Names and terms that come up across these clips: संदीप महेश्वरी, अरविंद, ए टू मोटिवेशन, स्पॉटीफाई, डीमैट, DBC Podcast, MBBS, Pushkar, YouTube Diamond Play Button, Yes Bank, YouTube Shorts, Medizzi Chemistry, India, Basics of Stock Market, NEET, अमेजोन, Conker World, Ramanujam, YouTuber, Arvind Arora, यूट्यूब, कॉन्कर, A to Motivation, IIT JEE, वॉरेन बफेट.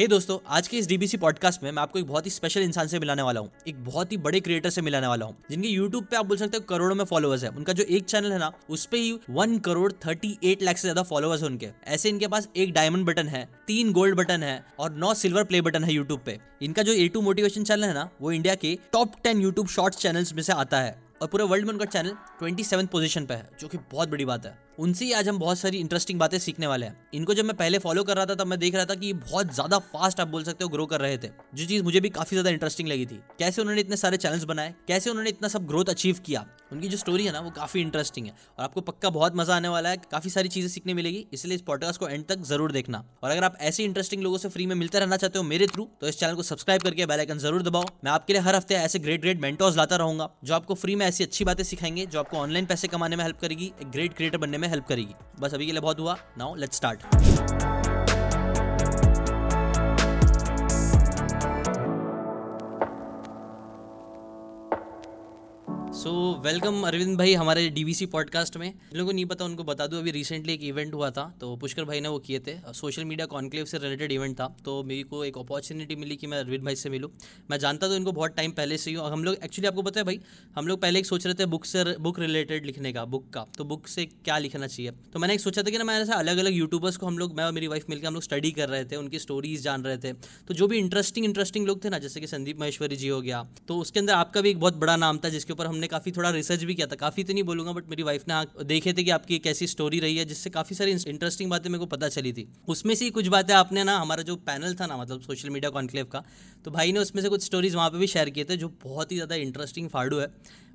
हे दोस्तों, आज के इस डीबीसी पॉडकास्ट में मैं आपको एक बहुत ही स्पेशल इंसान से मिलाने वाला हूँ, एक बहुत ही बड़े क्रिएटर से मिलाने वाला हूँ जिनके यूट्यूब पे आप बोल सकते हो करोड़ों में फॉलोअर्स है। उनका जो एक चैनल है ना, उस पे ही 1,38,00,000 से ज्यादा फॉलोअर्स है उनके। ऐसे इनके पास एक डायमंड बटन है, 3 गोल्ड बटन है और 9 सिल्वर प्ले बटन है यूट्यूब पे। इनका जो ए टू मोटिवेशन चैनल है ना, वो इंडिया के टॉप 10 यूट्यूब शॉर्ट्स चैनल्स में से आता है और पूरे वर्ल्ड में उनका चैनल 27 पोजीशन पे है, जो कि बहुत बड़ी बात है। उनसे ही आज हम बहुत सारी इंटरेस्टिंग बातें सीखने वाले हैं। इनको जब मैं पहले फॉलो कर रहा था तब मैं देख रहा था कि ये बहुत ज्यादा फास्ट आप बोल सकते हो ग्रो कर रहे थे, जो चीज मुझे भी काफी ज्यादा इंटरेस्टिंग लगी थी। कैसे उन्होंने इतने सारे चैनल्स बनाए, कैसे उन्होंने इतना सब ग्रोथ अचीव किया, उनकी जो स्टोरी है ना वो काफी इंटरेस्टिंग है और आपको पक्का बहुत मजा आने वाला है, काफी सारी चीजें सीखने मिलेगी। इसलिए इस पॉडकास्ट को एंड तक जरूर देखना। और अगर आप ऐसे इंटरेस्टिंग लोगों से फ्री में मिलते रहना चाहते हो मेरे थ्रू, तो इस चैनल को सब्सक्राइब करके बेल आइकन जरूर दबाओ। मैं आपके लिए हर हफ्ते ऐसे ग्रेट ग्रेट मेंटर्स लाता रहूंगा जो आपको फ्री में ऐसी अच्छी बातें सिखाएंगे जो आपको ऑनलाइन पैसे कमाने में हेल्प करेगी, एक ग्रेट क्रिएटर बनने में हेल्प करेगी। बस अभी के लिए बहुत हुआ, now let's start. So welcome अरविंद भाई हमारे डीबीसी पॉडकास्ट में। जिन लोगों को नहीं पता उनको बता दूं, अभी रिसेंटली एक इवेंट हुआ था तो पुष्कर भाई ने वो किए थे, सोशल मीडिया कॉन्क्लेव से रिलेटेड इवेंट था। तो मेरे को एक अपॉर्चुनिटी मिली कि मैं अरविंद भाई से मिलूँ। मैं जानता तो इनको बहुत टाइम पहले से ही हूँ और हम लोग एक्चुअली आपको पता है भाई, हम लोग पहले एक सोच रहे थे बुक रिलेटेड लिखने का, बुक का, तो बुक से क्या लिखना चाहिए। तो मैंने एक सोचा था कि ना, मैंने ऐसा अलग अलग यूट्यूबर्स को मैं और मेरी वाइफ मिलकर हम लोग स्टडी कर रहे थे, उनकी स्टोरीज जान रहे थे। तो जो भी इंटरेस्टिंग लोग थे ना, जैसे कि संदीप महेश्वरी जी हो गया, तो उसके अंदर आपका भी एक बहुत बड़ा नाम था जिसके ऊपर हमने काफी थोड़ा रिसर्च भी किया था। काफी तो नहीं बोलूंगा, बट मेरी वाइफ ने देखे थे कि आपकी कैसी स्टोरी रही है, जिससे काफी सारी इंटरेस्टिंग बातें मेरे को पता चली थी। उसमें से कुछ बातें आपने ना, हमारा जो पैनल था ना, मतलब सोशल मीडिया कॉन्क्लेव का, तो भाई ने उसमें से कुछ स्टोरीज वहाँ पे भी शेयर किए थे जो बहुत ही ज़्यादा इंटरेस्टिंग फाड़ू है।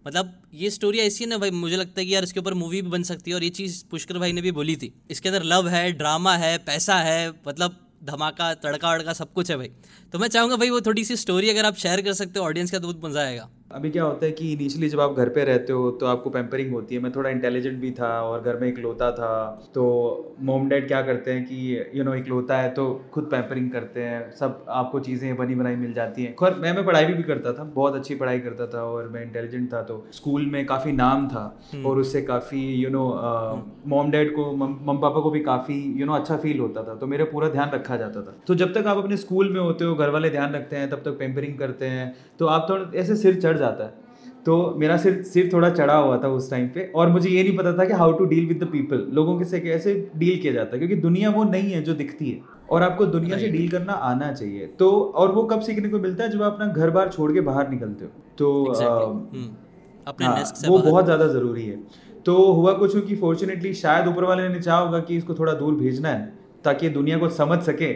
मतलब ये स्टोरी ऐसी है ना भाई, मुझे लगता है कि यार इसके ऊपर मूवी भी बन सकती है। और ये चीज़ पुष्कर भाई ने भी बोली थी, इसके अंदर लव है, ड्रामा है, पैसा है, मतलब धमाका तड़का वड़का सब कुछ है भाई। तो मैं चाहूँगा भाई वो थोड़ी सी स्टोरी अगर आप शेयर कर सकते हो ऑडियंस का तो बहुत मज़ा आएगा। अभी क्या होता है कि इनिशियली जब आप घर पे रहते हो तो आपको पैम्परिंग होती है। मैं थोड़ा इंटेलिजेंट भी था और घर में इकलौता था, तो मॉम डैड क्या करते हैं कि इकलौता है तो खुद पैम्परिंग करते हैं, सब आपको चीज़ें बनी बनाई मिल जाती हैं। खैर मैं पढ़ाई भी करता था, बहुत अच्छी पढ़ाई करता था और मैं इंटेलिजेंट था, तो स्कूल में काफ़ी नाम था और उससे काफ़ी मॉम डैड को, मम पापा को भी काफ़ी अच्छा फील होता था, तो मेरा पूरा ध्यान रखा जाता था। तो जब तक आप अपने स्कूल में होते हो, घर वाले ध्यान रखते हैं, तब तक पैम्परिंग करते हैं, तो आप थोड़ा ऐसे सिर चढ़ जाता है। तो मेरा सिर थोड़ा चढ़ा हुआ था उस टाइम पे और मुझे ये नहीं पता था कि how to deal with the people, लोगों के से कैसे डील किया जाता है, क्योंकि दुनिया वो नहीं है जो दिखती है और आपको दुनिया से डील करना आना चाहिए। तो और वो कब सीखने को मिलता है, जब आप अपना घर बार छोड़ के बाहर निकलते हो, तो अपने वो बहुत ज़्यादा ज़रूरी है। तो हुआ कुछ कि फॉर्चुनेटली शायद ऊपर वाले ने चाहा होगा कि इसको थोड़ा दूर भेजना है ताकि दुनिया को समझ सके।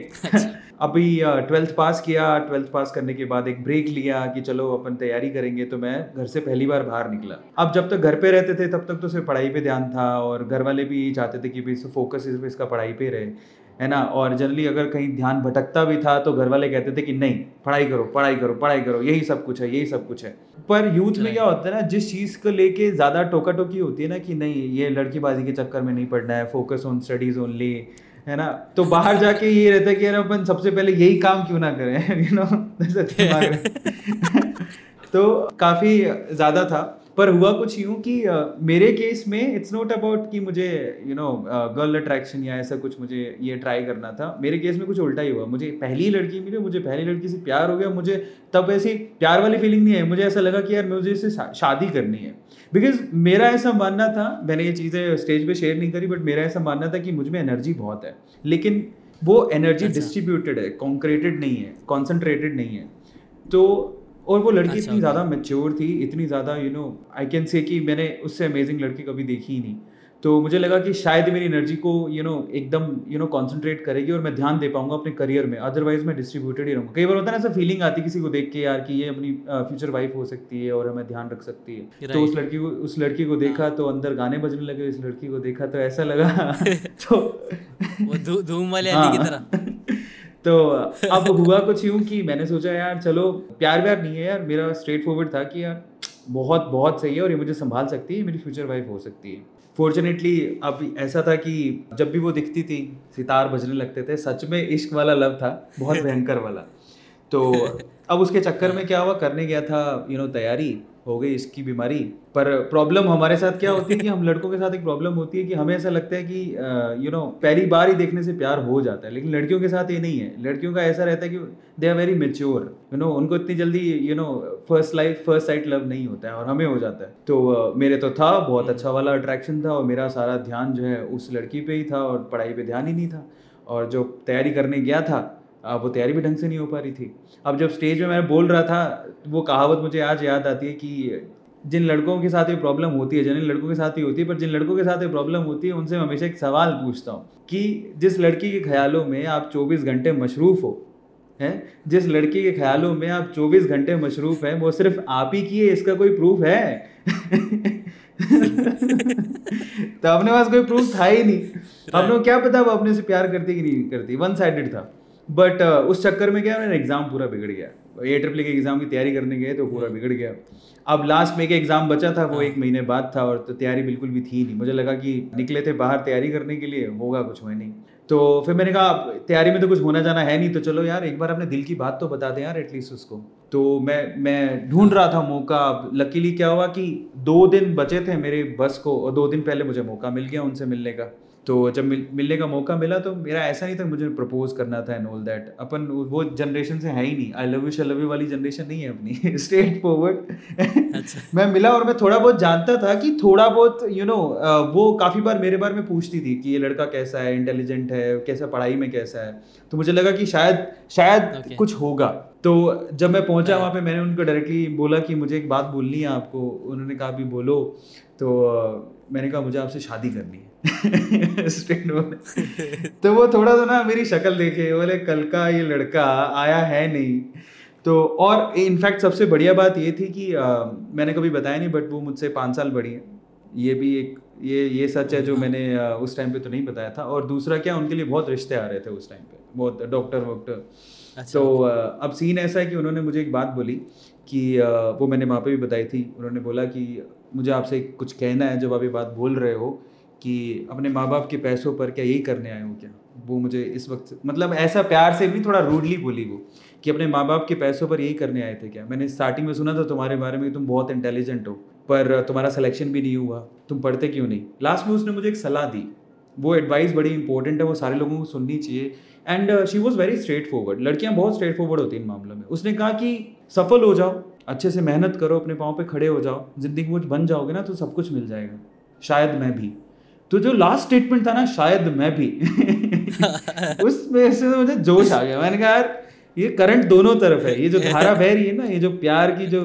अभी 12th पास किया, 12th पास करने के बाद एक ब्रेक लिया कि चलो अपन तैयारी करेंगे, तो मैं घर से पहली बार बाहर निकला। अब जब तक घर पे रहते थे तब तक तो सिर्फ पढ़ाई पे ध्यान था और घर वाले भी चाहते थे कि भाई फोकस सिर्फ इसका पढ़ाई पे रहे, है ना। और जनरली अगर कहीं ध्यान भटकता भी था तो घर वाले कहते थे कि नहीं, पढ़ाई करो पढ़ाई करो पढ़ाई करो, यही सब कुछ है यही सब कुछ है। पर यूथ में क्या होता है ना, जिस चीज़ को लेके ज़्यादा टोका टोकी होती है ना कि नहीं ये लड़कीबाजी के चक्कर में नहीं पढ़ना है, फोकस ऑन स्टडीज ओनली, है ना। तो बाहर जाके ये रहता है कि यार अपन सबसे पहले यही काम क्यों ना करें, तो काफ़ी ज़्यादा था। पर हुआ कुछ यूँ कि मेरे केस में इट्स नॉट अबाउट कि मुझे गर्ल अट्रैक्शन या ऐसा कुछ मुझे ये ट्राई करना था। मेरे केस में कुछ उल्टा ही हुआ, मुझे पहली लड़की मिली, मुझे पहली लड़की से प्यार हो गया। मुझे तब ऐसी प्यार वाली फीलिंग नहीं है, मुझे ऐसा लगा कि यार मुझे इससे शादी करनी है, बिकॉज मेरा ऐसा मानना था, मैंने ये चीज़ें स्टेज पे शेयर नहीं करी, बट मेरा ऐसा मानना था कि मुझ में एनर्जी बहुत है, लेकिन वो एनर्जी डिस्ट्रीब्यूटेड है, कॉन्क्रेटेड नहीं है, कॉन्सेंट्रेटेड नहीं है। तो और वो लड़की इतनी ज़्यादा मैच्योर थी, इतनी ज़्यादा आई कैन से कि मैंने उससे अमेजिंग लड़की कभी देखी ही नहीं। तो मुझे लगा कि शायद मेरी एनर्जी को एकदम कॉन्सेंट्रेट करेगी और मैं ध्यान दे पाऊंगा अपने करियर में, अदरवाइज मैं डिस्ट्रीब्यूटेड ही रहूँगा। कई बार होता है ना ऐसा फीलिंग आती है किसी को देख के यार कि ये अपनी फ्यूचर वाइफ हो सकती है और हमें ध्यान रख सकती है। तो उस लड़की को देखा तो अंदर गाने बजने लगे, इस लड़की को देखा तो ऐसा लगा तो धूम वाले आदमी की तरह। तो अब हुआ कुछ यूँ कि मैंने सोचा यार चलो प्यार व्यार नहीं है यार, मेरा स्ट्रेट फॉरवर्ड था कि यार बहुत बहुत सही है और ये मुझे संभाल सकती है, मेरी फ्यूचर वाइफ हो सकती है। फॉर्चुनेटली अब ऐसा था कि जब भी वो दिखती थी सितार बजने लगते थे, सच में इश्क वाला लव था, बहुत भयंकर वाला। तो अब उसके चक्कर में क्या हुआ, करने गया था तैयारी हो गई इसकी बीमारी। पर प्रॉब्लम हमारे साथ क्या होती है कि हम लड़कों के साथ एक प्रॉब्लम होती है कि हमें ऐसा लगता है कि पहली बार ही देखने से प्यार हो जाता है, लेकिन लड़कियों के साथ ये नहीं है। लड़कियों का ऐसा रहता है कि दे आर वेरी मेच्योर, उनको इतनी जल्दी फर्स्ट साइट लव नहीं होता है, और हमें हो जाता है। तो मेरे तो था बहुत अच्छा वाला अट्रैक्शन था, और मेरा सारा ध्यान जो है उस लड़की पे ही था और पढ़ाई पे ध्यान ही नहीं था, और जो तैयारी करने गया था वो तैयारी भी ढंग से नहीं हो पा रही थी। अब जब स्टेज में मैं बोल रहा था, वो कहावत मुझे आज याद आती है कि जिन लड़कों के साथ ये प्रॉब्लम होती है, जिन लड़कों के साथ ही होती है, पर जिन लड़कों के साथ ये प्रॉब्लम होती है उनसे हमेशा एक सवाल पूछता हूँ कि जिस लड़की के ख्यालों में आप 24 घंटे मशरूफ़ हो हैं, जिस लड़की के ख्यालों में आप 24 घंटे मशरूफ़ हैं, वो सिर्फ आप ही की है, इसका कोई प्रूफ है? तो अपने पास कोई प्रूफ था ही नहीं, हम लोग क्या पता वो अपने से प्यार करती कि नहीं करती, वन साइडेड था। बट उस चक्कर में क्या मेरा एग्ज़ाम पूरा बिगड़ गया। AAA के एग्ज़ाम की तैयारी करने गए तो पूरा बिगड़ गया। अब लास्ट में एक एग्ज़ाम बचा था, वो एक महीने बाद था, और तो तैयारी बिल्कुल भी थी नहीं। मुझे लगा कि निकले थे बाहर तैयारी करने के लिए, होगा कुछ हुआ नहीं। तो फिर मैंने कहा तैयारी में तो कुछ होना जाना है नहीं, तो चलो यार एक बार अपने दिल की बात तो बता दें यार एटलीस्ट उसको। तो मैं ढूंढ रहा था मौका। लकीली क्या हुआ कि 2 दिन बचे थे मेरे बस को, और 2 दिन पहले मुझे मौका मिल गया उनसे मिलने का। तो जब मिलने का मौका मिला तो मेरा ऐसा नहीं था मुझे प्रपोज करना था एंड ऑल दैट, अपन वो जनरेशन से है ही नहीं, आई लव यू वाली जनरेशन नहीं है अपनी, स्ट्रेट फॉरवर्ड। अच्छा। मैं मिला और मैं थोड़ा बहुत जानता था कि थोड़ा बहुत वो काफ़ी बार मेरे बारे में पूछती थी कि ये लड़का कैसा है, इंटेलिजेंट है, कैसा पढ़ाई में कैसा है। तो मुझे लगा कि शायद okay. कुछ होगा। तो जब मैं पहुंचा वहाँ पे मैंने उनको डायरेक्टली बोला कि मुझे एक बात बोलनी है आपको। उन्होंने कहा भी बोलो। तो मैंने कहा मुझे आपसे शादी करनी है। स्ट्रेट बोले। तो वो थोड़ा सा ना मेरी शक्ल देखे, बोले कल का ये लड़का आया है नहीं। तो और इनफैक्ट सबसे बढ़िया बात ये थी कि मैंने कभी बताया नहीं बट वो मुझसे 5 साल बड़ी है। ये भी एक ये सच है जो मैंने उस टाइम पे तो नहीं बताया था। और दूसरा क्या, उनके लिए बहुत रिश्ते आ रहे थे उस टाइम पे, बहुत डॉक्टर। अच्छा, तो अब सीन ऐसा है कि उन्होंने मुझे एक बात बोली कि वो मैंने वहाँ पे भी बताई थी। उन्होंने बोला कि मुझे आपसे कुछ कहना है, जब आप ये बात बोल रहे हो कि अपने माँ बाप के पैसों पर क्या यही करने आए हो क्या। वो मुझे इस वक्त मतलब ऐसा प्यार से भी थोड़ा रूडली बोली वो कि अपने माँ बाप के पैसों पर यही करने आए थे क्या। मैंने स्टार्टिंग में सुना था तुम्हारे बारे में, तुम बहुत इंटेलिजेंट हो पर तुम्हारा सिलेक्शन भी नहीं हुआ, तुम पढ़ते क्यों नहीं। लास्ट में उसने मुझे एक सलाह दी, वो एडवाइस बड़ी इंपॉर्टेंट है, वो सारे लोगों को सुननी चाहिए। And she was very straightforward. लड़कियाँ बहुत स्ट्रेट फॉरवर्ड होती हैं इन मामलों में। उसने कहा कि सफल हो जाओ, अच्छे से मेहनत करो, अपने पाँव पे खड़े हो जाओ, जिंदगी में कुछ बन जाओगे ना तो सब कुछ मिल जाएगा। शायद मैं भी, तो जो लास्ट स्टेटमेंट था ना, शायद मैं भी, उसमें से मुझे जोश आ गया। मैंने कहा यार ये करंट दोनों तरफ है, ये जो धारा बह रही है ना, ये जो प्यार की जो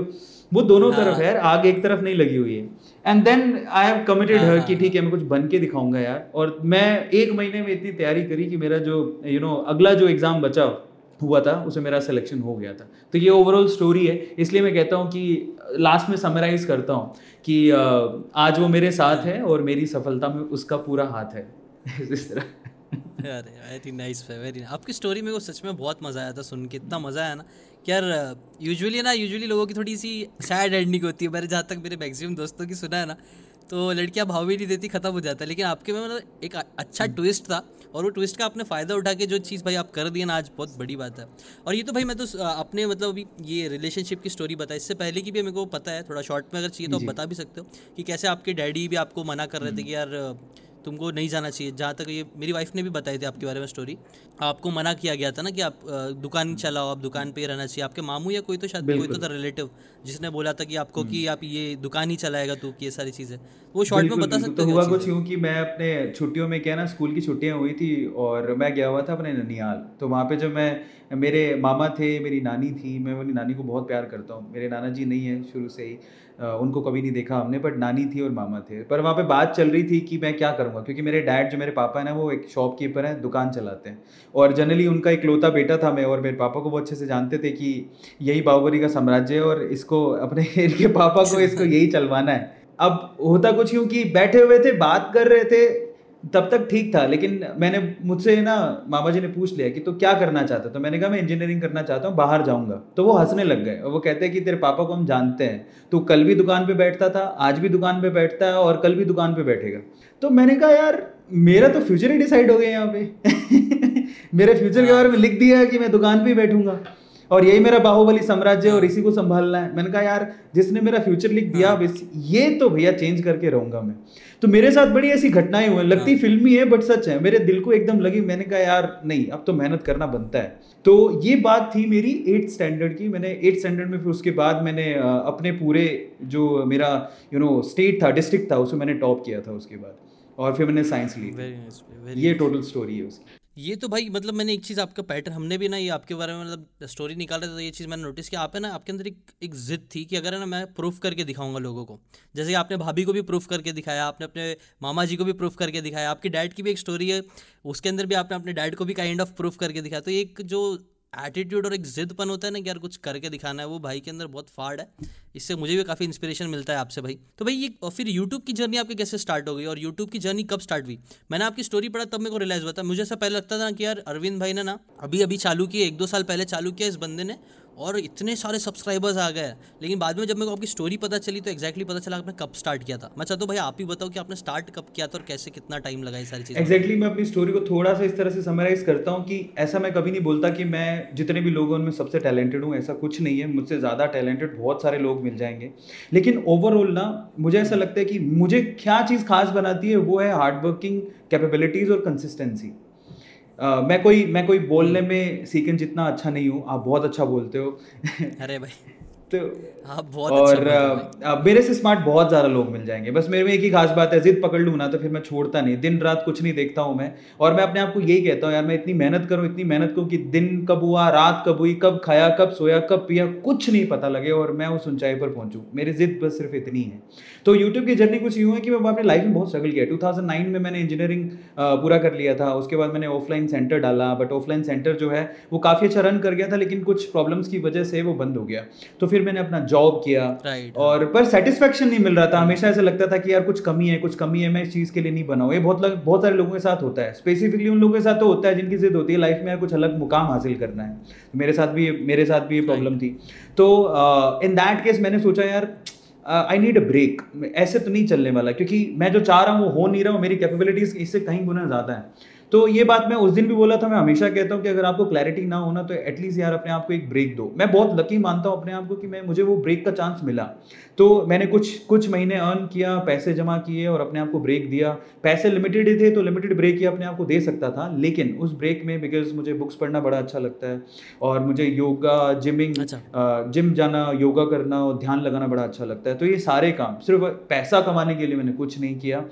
वो दोनों तरफ है यार, आग एक तरफ नहीं लगी हुई है। And then I have committed her कि ठीक है मैं कुछ बन के दिखाऊंगा यार। और मैं 1 महीने में इतनी तैयारी करी कि मेरा जो अगला जो एग्ज़ाम बचा हुआ था उसमें मेरा सिलेक्शन हो गया था। तो ये ओवरऑल स्टोरी है। इसलिए मैं कहता हूँ कि लास्ट में समराइज़ करता हूँ कि आज वो मेरे साथ है और मेरी सफलता में उसका पूरा हाथ है। इस तरह। अरे आई थिंक नाइस, वेरी आपकी स्टोरी में वो सच में बहुत मज़ा आया था सुन के। इतना मज़ा आया ना कि यार यूजुअली लोगों की थोड़ी सी सैड एंडिंग होती है, मेरे जहाँ तक मेरे मैक्सिमम दोस्तों की सुना है ना, तो लड़कियाँ भाव भी नहीं देती, ख़त्म हो जाता है। लेकिन आपके में मतलब एक अच्छा ट्विस्ट था, और वो ट्विस्ट का आपने फ़ायदा उठा के जो चीज़ भाई आप कर दिए ना, आज बहुत बड़ी बात है। और ये तो भाई मैं तो अपने मतलब अभी ये रिलेशनशिप की स्टोरी बताई, इससे पहले की भी मेरे को पता है, थोड़ा शॉर्ट में अगर चाहिए तो आप बता भी सकते हो कि कैसे आपके डैडी भी आपको मना कर रहे थे कि यार तुमको नहीं जाना चाहिए। जहाँ तक ये मेरी वाइफ ने भी बताई थी आपके बारे में स्टोरी, आपको मना किया गया था ना कि आप दुकान चलाओ, आप दुकान पे ही रहना चाहिए। आपके मामू या कोई तो शायद कोई तो था रिलेटिव जिसने बोला था कि आपको कि आप ये दुकान ही चलाएगा तू, कि ये सारी चीज़ें। वो शॉर्ट में बता सकते हो? तो हुआ कुछ यूँ कि मैं अपने छुट्टियों में क्या ना, स्कूल की छुट्टियाँ हुई थी और मैं गया हुआ था अपने ननिहाल। तो वहाँ पर जब मैं, मेरे मामा थे, मेरी नानी थी, मैं अपनी नानी को बहुत प्यार करता हूँ, मेरे नाना जी नहीं है शुरू से ही, उनको कभी नहीं देखा हमने, बट नानी थी और मामा थे। पर वहाँ पे बात चल रही थी कि मैं क्या करूँगा, क्योंकि मेरे डैड जो मेरे पापा हैं ना, वो एक शॉपकीपर हैं, दुकान चलाते हैं, और जनरली उनका इकलौता बेटा था मैं, और मेरे पापा को वो अच्छे से जानते थे कि यही बाहुबली का साम्राज्य है और इसको अपने इनके पापा को इसको यही चलवाना है। अब होता कुछ यूँ कि बैठे हुए थे, बात कर रहे थे, तब तक ठीक था, लेकिन मैंने मुझसे ना मामा जी ने पूछ लिया कि तो क्या करना चाहता। तो मैंने कहा मैं इंजीनियरिंग करना चाहता हूँ, बाहर जाऊँगा। तो वो हंसने लग गए और वो कहते हैं कि तेरे पापा को हम जानते हैं, तो कल भी दुकान पे बैठता था, आज भी दुकान पे बैठता है और कल भी दुकान पे बैठेगा। तो मैंने कहा यार मेरा तो फ्यूचर ही डिसाइड हो गया यहाँ पे। मेरे फ्यूचर के बारे में लिख दिया कि मैं दुकान पर बैठूंगा। और यही मेरा बाहुबली साम्राज्य और इसी को संभालना है। मैंने कहा यार जिसने मेरा फ्यूचर लिख दिया ये तो भैया चेंज करके रहूंगा मैं। तो मेरे साथ बड़ी ऐसी घटनाएं हुई, लगती फिल्मी है बट सच है, मेरे दिल को एकदम लगी। मैंने कहा यार नहीं, अब तो मेहनत करना बनता है। तो ये बात थी मेरी 8th स्टैंडर्ड की। मैंने 8th स्टैंडर्ड में फिर उसके बाद मैंने अपने पूरे जो मेरा स्टेट था, डिस्ट्रिक्ट था, उसमें मैंने टॉप किया था उसके बाद, और फिर मैंने साइंस ली। ये टोटल स्टोरी है उसकी। ये तो भाई मतलब मैंने एक चीज़ आपका पैटर्न, हमने भी ना ये आपके बारे में मतलब स्टोरी निकाला था, ये चीज़ मैंने नोटिस किया। आप है ना, आपके अंदर एक जिद थी कि अगर है ना मैं प्रूफ करके दिखाऊंगा लोगों को। जैसे कि आपने भाभी को भी प्रूफ करके दिखाया, आपने अपने मामा जी को भी प्रूफ करके दिखाया, आपकी डैड की भी एक स्टोरी है उसके अंदर भी आपने अपने डैड को भी काइंड ऑफ प्रूफ करके दिखाया। तो एक जो एटीट्यूड और एक जिदपन होता है ना कि यार कुछ करके दिखाना है, वो भाई के अंदर बहुत फाड़ है। इससे मुझे भी काफ़ी इंस्पिरेशन मिलता है आपसे भाई। तो भाई ये फिर यूट्यूब की जर्नी आपकी कैसे स्टार्ट हो गई और यूट्यूब की जर्नी कब स्टार्ट हुई? मैंने आपकी स्टोरी पढ़ा तब मेरे को रियलाइज़ हुआ था। मुझे ऐसा पहले लगता था कि यार अरविंद भाई ने ना अभी चालू किया, 1-2 साल पहले चालू किया इस बंदे ने और इतने सारे सब्सक्राइबर्स आ गए। लेकिन बाद में जब मेरे को आपकी स्टोरी पता चली तो एग्जैक्टली पता चला आपने कब स्टार्ट किया था। मैं चाहता हूँ भाई आप ही बताओ कि आपने स्टार्ट कब किया था और कैसे, कितना टाइम लगा ये सारी चीज़ें। एग्जैक्टली मैं अपनी स्टोरी को थोड़ा सा इस तरह से समराइज करता हूँ कि ऐसा मैं कभी नहीं बोलता कि मैं जितने भी लोग उनमें सबसे टैलेंटेड हूँ, ऐसा कुछ नहीं है। मुझसे ज़्यादा टैलेंटेड बहुत सारे लोग मिल जाएंगे। लेकिन ओवरऑल ना मुझे ऐसा लगता है कि मुझे क्या चीज़ खास बनाती है, वो है हार्डवर्किंग कैपेबिलिटीज़ और कंसिस्टेंसी। मैं कोई बोलने में सीखन जितना अच्छा नहीं हूँ। आप बहुत अच्छा बोलते हो। अरे भाई तो आप बहुत अच्छा मेरे से स्मार्ट बहुत ज़्यादा लोग मिल जाएंगे। बस मेरे में एक ही खास बात है, जिद पकड़ लूँ ना तो फिर मैं छोड़ता नहीं। दिन रात कुछ नहीं देखता हूँ मैं, और मैं अपने आप को यही कहता हूँ यार मैं इतनी मेहनत करूँ कि दिन कब हुआ, रात कब हुई, कब खाया, कब सोया, कब पिया, कुछ नहीं पता लगे और मैं उस ऊंचाई पर पहुँचूँ। मेरी जिद बस सिर्फ इतनी है। तो यूट्यूब की जर्नी कुछ यूँ है कि मैं अपने लाइफ में बहुत स्ट्रगल किया। 2009 में मैंने इंजीनियरिंग पूरा कर लिया था। उसके बाद मैंने ऑफलाइन सेंटर डाला, बट ऑफलाइन सेंटर जो है वो काफ़ी अच्छा रन कर गया था, लेकिन कुछ प्रॉब्लम्स की वजह से वो बंद हो गया। तो फिर मैंने अपना जॉब किया और पर सेटिस्फेक्शन नहीं मिल रहा था। हमेशा ऐसा लगता था कि यार कुछ कमी है, मैं इस चीज़ के लिए नहीं बना हूं। ये बहुत सारे लोगों के साथ होता है, स्पेसिफिकली उन लोगों के साथ तो होता है जिनकी जिद होती है लाइफ में यार कुछ अलग मुकाम हासिल करना है। मेरे साथ भी ये प्रॉब्लम थी। तो इन दैट केस मैंने सोचा यार आई नीड अ ब्रेक, ऐसे तो नहीं चलने वाला, क्योंकि मैं जो चाह रहा हूँ वो हो नहीं रहा हूँ। मेरी कैपेबिलिटीज़ इससे कहीं गुना ज़्यादा है। तो ये बात मैं उस दिन भी बोला था। मैं हमेशा कहता हूँ कि अगर आपको क्लैरिटी ना होना तो एटलीस्ट यार अपने आप को एक ब्रेक दो। मैं बहुत लकी मानता हूँ अपने आप को कि मुझे वो ब्रेक का चांस मिला। तो मैंने कुछ महीने अर्न किया, पैसे जमा किए और अपने आप को ब्रेक दिया। पैसे लिमिटेड थे तो लिमिटेड ब्रेक ही अपने आप को दे सकता था, लेकिन उस ब्रेक में बिकॉज मुझे बुक्स पढ़ना बड़ा अच्छा लगता है और मुझे योगा, जिम जाना, योगा करना और ध्यान लगाना बड़ा अच्छा लगता है। तो ये सारे काम सिर्फ पैसा कमाने के लिए मैंने कुछ नहीं किया।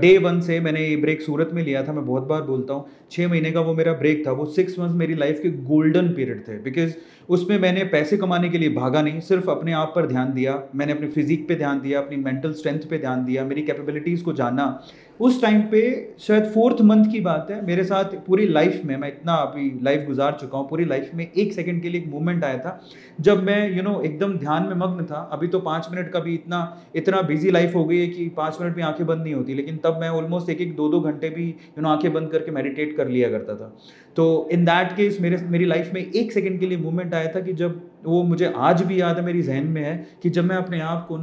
Day 1 से मैंने ये ब्रेक सूरत में लिया था। मैं बहुत बोलता हूँ 6 महीने का वो मेरा ब्रेक था। वो 6 मंथ्स मेरी लाइफ के गोल्डन पीरियड थे, बिकॉज उसमें मैंने पैसे कमाने के लिए भागा नहीं, सिर्फ अपने आप पर ध्यान दिया। मैंने अपने फिजिक पे ध्यान दिया, अपनी मेंटल स्ट्रेंथ पे ध्यान दिया, मेरी कैपेबिलिटीज़ को जाना। उस टाइम पे शायद 4th मंथ की बात है, मेरे साथ पूरी लाइफ में, मैं इतना अभी लाइफ गुजार चुका हूँ, पूरी लाइफ में 1 सेकंड के लिए एक मोमेंट आया था जब मैं एकदम ध्यान में मग्न था। अभी तो 5 मिनट का भी इतना बिजी लाइफ हो गई है कि 5 मिनट में आंखें बंद नहीं होती, लेकिन तब मैं ऑलमोस्ट 1-2 घंटे भी आंखें बंद करके मेडिटेट कर लिया करता था। तो इन दैट केस मेरी लाइफ में 1 सेकंड के लिए मोमेंट आया था कि जब वो मुझे आज भी याद है, मेरी जहन में है, कि जब मैं अपने आप को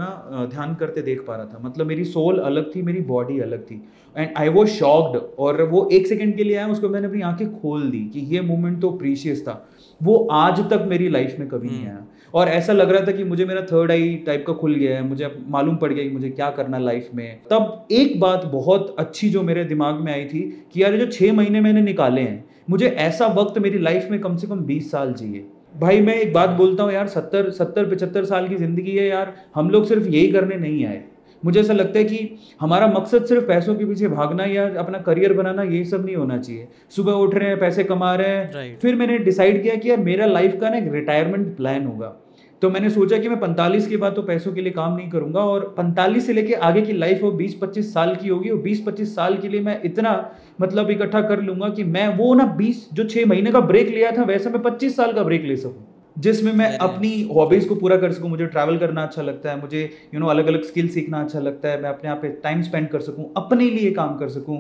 ध्यान करते देख पा रहा था। मतलब मेरी सोल अलग थी, मेरी बॉडी अलग थी, एंड आई वाज शॉक्ड। और वो 1 सेकंड के लिए आया, उसको मैंने अपनी आंखें खोल दी कि ये मोमेंट तो प्रीशियस था, वो आज तक मेरी लाइफ में कभी नहीं आया। और ऐसा लग रहा था कि मुझे मेरा 3rd आई टाइप का खुल गया है, मुझे मालूम पड़ गया कि मुझे क्या करना लाइफ में। तब एक बात बहुत अच्छी जो मेरे दिमाग में आई थी कि यार जो 6 महीने मैंने निकाले हैं, मुझे ऐसा वक्त मेरी लाइफ में कम से कम 20 साल जिए। भाई मैं एक बात बोलता हूँ यार, 70-75 साल की ज़िंदगी है यार, हम लोग सिर्फ यही करने नहीं आए। मुझे ऐसा लगता है कि हमारा मकसद सिर्फ पैसों के पीछे भागना या अपना करियर बनाना, ये सब नहीं होना चाहिए। सुबह उठ रहे हैं, पैसे कमा रहे हैं, फिर मैंने डिसाइड किया कि यार मेरा लाइफ का एक रिटायरमेंट प्लान होगा। तो मैंने सोचा कि मैं 45 के बाद तो पैसों के लिए काम नहीं करूंगा, और 45 से लेके आगे की लाइफ वो 20-25 साल की होगी, और 20-25 साल के लिए मैं इतना मतलब इकट्ठा कर लूंगा कि मैं वो 20 जो 6 महीने का ब्रेक लिया था वैसे मैं 25 साल का ब्रेक ले सकूं, जिसमें मैं अपनी हॉबीज़ को पूरा कर सकूँ। मुझे ट्रैवल करना अच्छा लगता है, मुझे अलग अलग स्किल सीखना अच्छा लगता है, मैं अपने आप पे टाइम स्पेंड कर सकूँ, अपने लिए काम कर सकूँ,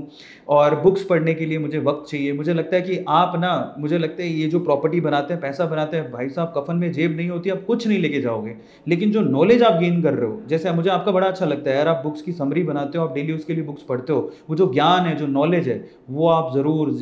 और बुक्स पढ़ने के लिए मुझे वक्त चाहिए। मुझे लगता है कि आप मुझे लगता है ये जो प्रॉपर्टी बनाते हैं, पैसा बनाते हैं, भाई साहब कफन में जेब नहीं होती, आप कुछ नहीं लेके जाओगे, लेकिन जो नॉलेज आप गेन कर रहे हो, जैसे मुझे आपका बड़ा अच्छा लगता है यार, आप बुक्स की समरी बनाते हो, आप डेली उसके लिए बुक्स पढ़ते हो, वो जो ज्ञान है, जो नॉलेज है, वो आप ज़रूर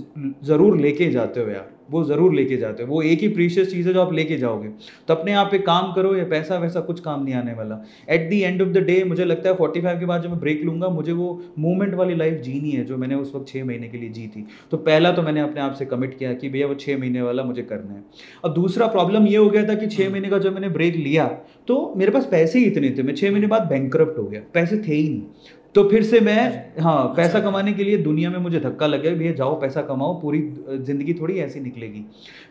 ज़रूर लेके जाते हो यार। वो ज़रूर लेके जाते हो, वो एक ही प्रीशियस चीज़ है जो आप लेके जाओगे। तो अपने आप पे काम करो, या पैसा वैसा कुछ काम नहीं आने वाला। At the end of the day मुझे लगता है 45 के बाद जब मैं ब्रेक लूँगा, मुझे वो मूवमेंट वाली लाइफ जीनी है जो मैंने उस वक्त 6 महीने के लिए जी थी। तो पहला तो मैंने अपने आप से कमिट किया कि भैया वो 6 महीने वाला मुझे करना है। अब दूसरा प्रॉब्लम ये हो गया था कि 6 महीने का जब मैंने ब्रेक लिया तो मेरे पास पैसे ही इतने थे, मैं 6 महीने बाद बैंकरप्ट हो गया, पैसे थे ही नहीं। तो फिर से मैं पैसा कमाने के लिए दुनिया में मुझे धक्का लग गया, भैया जाओ पैसा कमाओ, पूरी ज़िंदगी थोड़ी ऐसी निकलेगी।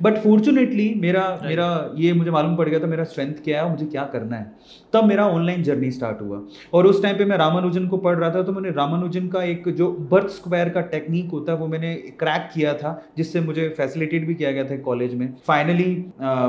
बट फॉर्चुनेटली मेरा ये मुझे मालूम पड़ गया था मेरा स्ट्रेंथ क्या है, मुझे क्या करना है। तब मेरा ऑनलाइन जर्नी स्टार्ट हुआ, और उस टाइम पे मैं रामानुजन को पढ़ रहा था। तो मैंने रामानुजन का एक जो बर्थ स्क्वायर का टेक्निक होता है वो मैंने क्रैक किया था, जिससे मुझे फैसिलिटेट भी किया गया था कॉलेज में। फाइनली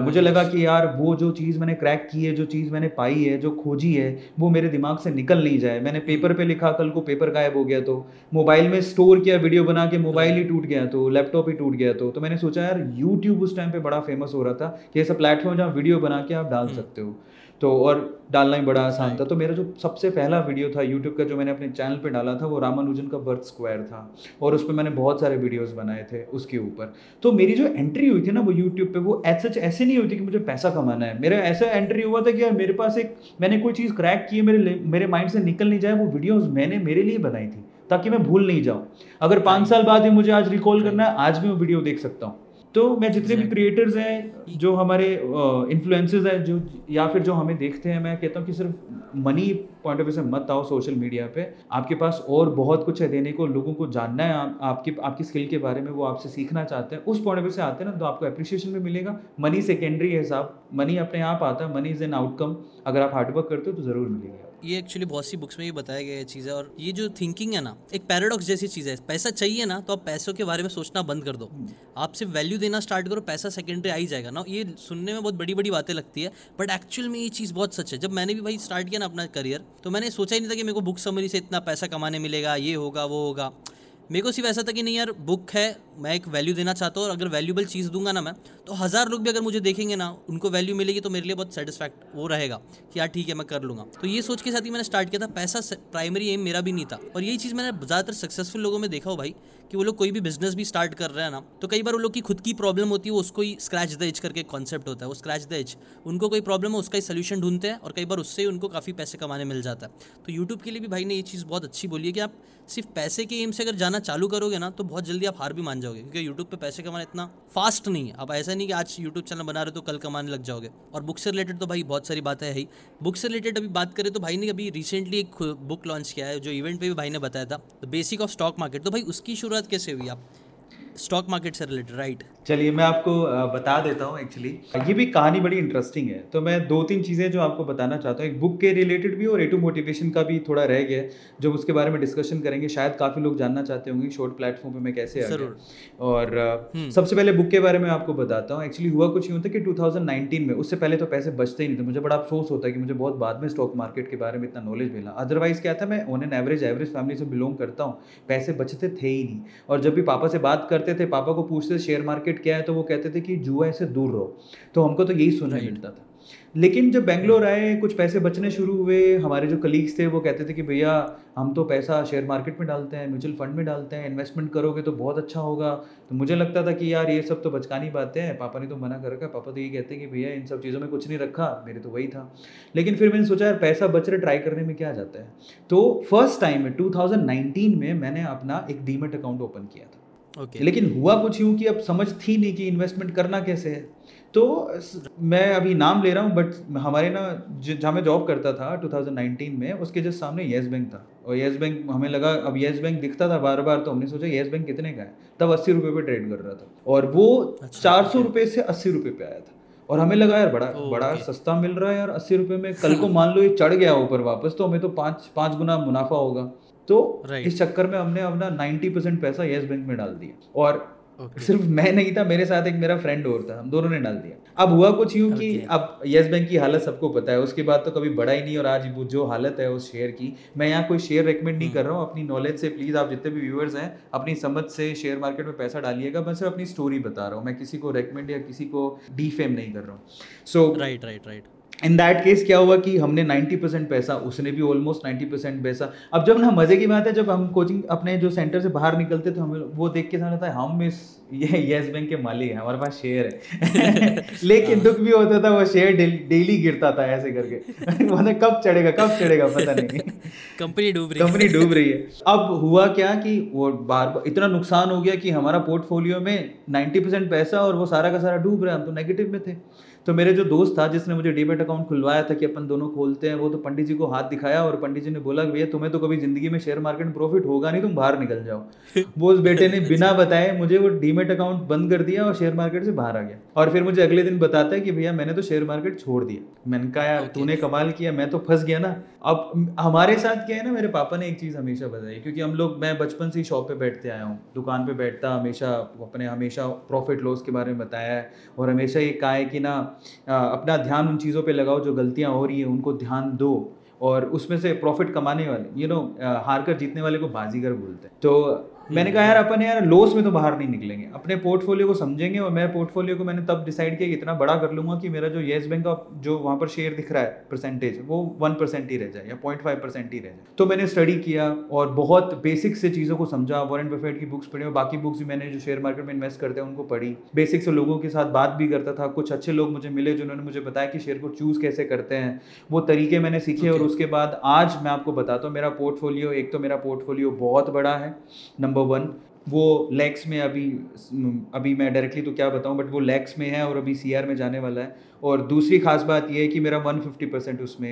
मुझे लगा कि यार वो जो चीज़ मैंने क्रैक की है, जो चीज़ मैंने पाई है, जो खोजी है, वो मेरे दिमाग से निकल नहीं जाए। मैंने पेपर पे लिखा, कल को पेपर गायब हो गया तो, मोबाइल में स्टोर किया वीडियो बना के, मोबाइल ही टूट गया तो, लैपटॉप ही टूट गया तो मैंने सोचा यार यूट्यूब उस टाइम पे बड़ा फेमस हो रहा था कि ऐसा प्लेटफॉर्म जहाँ वीडियो बना के आप डाल सकते हो, तो और डालना ही बड़ा आसान था। तो मेरा जो सबसे पहला वीडियो था यूट्यूब का जो मैंने अपने चैनल पे डाला था वो रामानुजन का बर्थ स्क्वायर था, और उस पर मैंने बहुत सारे वीडियोस बनाए थे उसके ऊपर। तो मेरी जो एंट्री हुई थी ना वो यूट्यूब पे, वो ऐसे नहीं हुई थी कि मुझे पैसा कमाना है। मेरा ऐसा एंट्री हुआ था कि यार मेरे पास एक, मैंने कोई चीज़ क्रैक की है, मेरे माइंड से निकल नहीं जाए, वो वीडियोज़ मैंने मेरे लिए बनाई थी ताकि मैं भूल नहीं जाऊँ। अगर 5 साल बाद ही मुझे आज रिकॉल करना है, आज भी मैं वीडियो देख सकता हूँ। तो मैं जितने भी क्रिएटर्स हैं, जो हमारे इन्फ्लुएंसर्स हैं, जो या फिर जो हमें देखते हैं, मैं कहता हूँ कि सिर्फ मनी पॉइंट ऑफ व्यू से मत आओ सोशल मीडिया पे। आपके पास और बहुत कुछ है देने को, लोगों को जानना है आपकी स्किल के बारे में, वो आपसे सीखना चाहते हैं। उस पॉइंट ऑफ व्यू से आते हैं ना तो आपको एप्रिसिएशन भी मिलेगा। मनी सेकेंडरी है साहब, मनी अपने आप आता है, मनी इज़ एन आउटकम। अगर आप हार्डवर्क करते हो तो ज़रूर मिलेगा। ये एक्चुअली बहुत सी बुक्स में भी बताया गया है चीज़ है, और ये जो थिंकिंग है ना एक पैराडॉक्स जैसी चीज़ है। पैसा चाहिए ना तो आप पैसों के बारे में सोचना बंद कर दो, आप सिर्फ वैल्यू देना स्टार्ट करो, पैसा सेकेंडरी आ ही जाएगा ना। ये सुनने में बहुत बड़ी बड़ी बातें लगती है, बट एक्चुअल में ये चीज़ बहुत सच है। जब मैंने भी भाई स्टार्ट किया ना अपना करियर, तो मैंने सोचा ही नहीं था कि मेरे को बुक समरी से इतना पैसा कमाने मिलेगा, ये होगा वो होगा। मेरे को सिर्फ ऐसा था कि नहीं यार बुक है, मैं एक वैल्यू देना चाहता हूँ, और अगर वैल्यूबल चीज़ दूंगा ना मैं तो 1000 लोग भी अगर मुझे देखेंगे ना, उनको वैल्यू मिलेगी, तो मेरे लिए बहुत सेटिस्फैक्ट वो रहेगा कि यार ठीक है मैं कर लूँगा। तो ये सोच के साथ ही मैंने स्टार्ट किया था। पैसा प्राइमरी एम मेरा भी नहीं था, और यही चीज़ मैंने ज़्यादातर सक्सेसफुल लोगों में देखा हो भाई कि वो लोग कोई भी बिजनेस भी स्टार्ट कर रहे हैं ना, तो कई बार वो लोग की खुद की प्रॉब्लम होती है, उसको ही स्क्रैच द एच करके कॉन्सेप्ट होता है, वो स्क्रैच द एच, उनको कोई प्रॉब्लम है उसका ही सोल्यूशन ढूंढते हैं, और कई बार उससे ही उनको काफ़ी पैसे कमाने मिल जाता है। तो यूट्यूब के लिए भी भाई ने ये चीज़ बहुत अच्छी बोली है कि आप सिर्फ पैसे के एम से अगर जाना चालू करोगे ना तो बहुत जल्दी आप हार भी मान जाओगे, क्योंकि यूट्यूब पे पैसे कमाना इतना फास्ट नहीं है। अब ऐसा नहीं कि आज यूट्यूब चैनल बना रहे हो तो कल कमाने लग जाओगे। और बुक से रिलेटेड तो भाई बहुत सारी बातें है ही। बुक से रिलेटेड अभी बात करें तो भाई ने अभी रिसेंटली एक बुक लॉन्च किया है, जो इवेंट पे भी भाई ने बताया था, the basic of stock market. तो भाई उसकी शुरुआत कैसे हुई आप स्टॉक मार्केट से रिलेटेड? राइट, चलिए मैं आपको बता देता हूँ। एक्चुअली ये भी कहानी बड़ी इंटरेस्टिंग है, तो मैं 2-3 चीज़ें जो आपको बताना चाहता हूँ, एक बुक के रिलेटेड भी और ए टू मोटिवेशन का भी थोड़ा रह गया, जो उसके बारे में डिस्कशन करेंगे। शायद काफ़ी लोग जानना चाहते होंगे शॉर्ट प्लेटफॉर्म पे मैं कैसे आ गया। और सबसे पहले बुक के बारे में आपको बताता हूँ। एक्चुअली हुआ कुछ यूँ था कि 2019 में, उससे पहले तो पैसे बचते ही नहीं थे। मुझे बड़ा अफसोस होता है कि मुझे बहुत बाद में स्टॉक मार्केट के बारे में इतना नॉलेज मिला। अदरवाइज़ क्या था, मैं ऑन एन एवरेज फैमिली से बिलोंग करता हूँ, पैसे बचते थे ही नहीं। और जब भी पापा से बात करते थे, पापा को पूछते शेयर मार्केट क्या है, तो वो कहते थे कि जुआ से दूर रहो। तो हमको तो यही सुनने मिलता था। लेकिन जब बेंगलोर आए, कुछ पैसे बचने शुरू हुए, हमारे जो कलीग्स थे वो कहते थे कि भैया हम तो पैसा शेयर मार्केट में डालते हैं, म्यूचुअल फंड में डालते हैं, इन्वेस्टमेंट करोगे तो बहुत अच्छा होगा। तो मुझे लगता था कि यार ये सब तो बचकानी बातें हैं, पापा ने तो मना कर रखा। पापा तो ये कहते हैं कि भैया इन सब चीज़ों में कुछ नहीं रखा, मेरे तो वही था। लेकिन फिर मैंने सोचा यार पैसा बच रहा, ट्राई करने में क्या जाता है। तो फर्स्ट टाइम 2019 में मैंने अपना एक डीमैट अकाउंट ओपन किया था। लेकिन हुआ कुछ यूँ कि अब समझ थी नहीं कि इन्वेस्टमेंट करना कैसे है। तो मैं अभी नाम ले रहा हूँ, बट हमारे ना जहाँ मैं जॉब करता था 2019 में, उसके जस्ट सामने येस बैंक था। और येस बैंक हमें लगा, अब येस बैंक दिखता था बार बार, तो हमने सोचा येस बैंक कितने का है। तब 80 रुपये पे ट्रेड कर रहा था, और वो 400 रुपये से 80 रुपये पे आया था। और हमें लगा यार बड़ा सस्ता मिल रहा है यार 80 रुपये में। कल को मान लो ये चढ़ गया ऊपर वापस, तो हमें तो 5 गुना मुनाफा होगा। तो इस चक्कर में हमने अपना 90% पैसा येस बैंक में डाल दिया। और सिर्फ मैं नहीं था, मेरे साथ एक मेरा फ्रेंड और था, हम दोनों ने डाल दिया। अब हुआ कुछ यूँ कि अब येस बैंक की हालत सबको पता है, उसके बाद तो कभी बढ़ा ही नहीं। और आज वो जो हालत है उस शेयर की, मैं यहाँ कोई शेयर रेकमेंड नहीं कर रहा हूँ। अपनी नॉलेज से प्लीज़, आप जितने भी व्यूअर्स हैं, अपनी समझ से शेयर मार्केट में पैसा डालिएगा। मैं सिर्फ अपनी स्टोरी बता रहा हूँ, मैं किसी को रेकमेंड या किसी को डीफेम नहीं कर रहा हूँ। So right right right in that case क्या हुआ कि हमने 90% पैसा, उसने भी ऑलमोस्ट 90% पैसा। अब जब ना मजे की बात है, जब हम कोचिंग अपने जो सेंटर से बाहर निकलते तो हमें वो देख के समझ आता है हम इस ये येस बैंक के मालिक हैं, हमारे पास शेयर है। लेकिन दुख भी होता था, वो शेयर डेली गिरता था ऐसे करके, मतलब कब चढ़ेगा पता नहीं। कंपनी डूब रही है। अब हुआ क्या कि वो बार इतना नुकसान हो गया कि हमारा पोर्टफोलियो में 90% पैसा और वो सारा का सारा डूब रहा है, हम तो नेगेटिव में थे। तो मेरे जो दोस्त था जिसने मुझे डीमेट अकाउंट खुलवाया था कि अपन दोनों खोलते हैं, वो तो पंडित जी को हाथ दिखाया और पंडित जी ने बोला भैया तुम्हें तो कभी जिंदगी में शेयर मार्केट में प्रॉफिट होगा नहीं, तुम बाहर निकल जाओ। वो उस बेटे ने बिना बताए मुझे वो डीमेट अकाउंट बंद कर दिया और शेयर मार्केट से बाहर आ गया। और फिर मुझे अगले दिन बताता है कि भैया मैंने तो शेयर मार्केट छोड़ दिया। मैंने कहा यार तूने कमाल किया, मैं तो फंस गया ना। अब हमारे साथ क्या है ना, मेरे पापा ने एक चीज़ हमेशा बताई, क्योंकि हम लोग मैं बचपन से ही शॉप पे बैठते आया हूँ, दुकान पे बैठता हमेशा, अपने हमेशा प्रॉफिट लॉस के बारे में बताया है और हमेशा ये कहा है कि ना अपना ध्यान उन चीज़ों पे लगाओ जो गलतियाँ हो रही है उनको ध्यान दो, और उसमें से प्रॉफिट कमाने वाले यू नो हार कर जीतने वाले को बाजीगर बोलते हैं। तो मैंने कहा यार अपन यार लॉस में तो बाहर नहीं निकलेंगे, अपने पोर्टफोलियो को समझेंगे। और मेरे पोर्टफोलियो को मैंने तब डिसाइड किया कि इतना बड़ा कर लूँगा कि मेरा जो येस बैंक का जो वहाँ पर शेयर दिख रहा है परसेंटेज, वो 1% ही रह जाए या 0.5% ही रह जाए। तो मैंने स्टडी किया और बहुत बेसिक से चीज़ों को समझा, वॉरेन बफेट की बुक्स पढ़ी और बाकी बुक्स भी मैंने जो शेयर मार्केट में इन्वेस्ट करते हैं उनको पढ़ी। बेसिक से लोगों के साथ बात भी करता था, कुछ अच्छे लोग मुझे मिले जिन्होंने मुझे बताया कि शेयर को चूज़ कैसे करते हैं, वो तरीके मैंने सीखे। और उसके बाद आज मैं आपको बताता हूँ मेरा पोर्टफोलियो, एक तो मेरा पोर्टफोलियो बहुत बड़ा है, नंबर 1 वो लैक्स में, अभी मैं डायरेक्टली तो क्या बताऊं, बट वो लैक्स में है और अभी सीआर में जाने वाला है। और दूसरी खास बात ये है कि मेरा 150% उसमें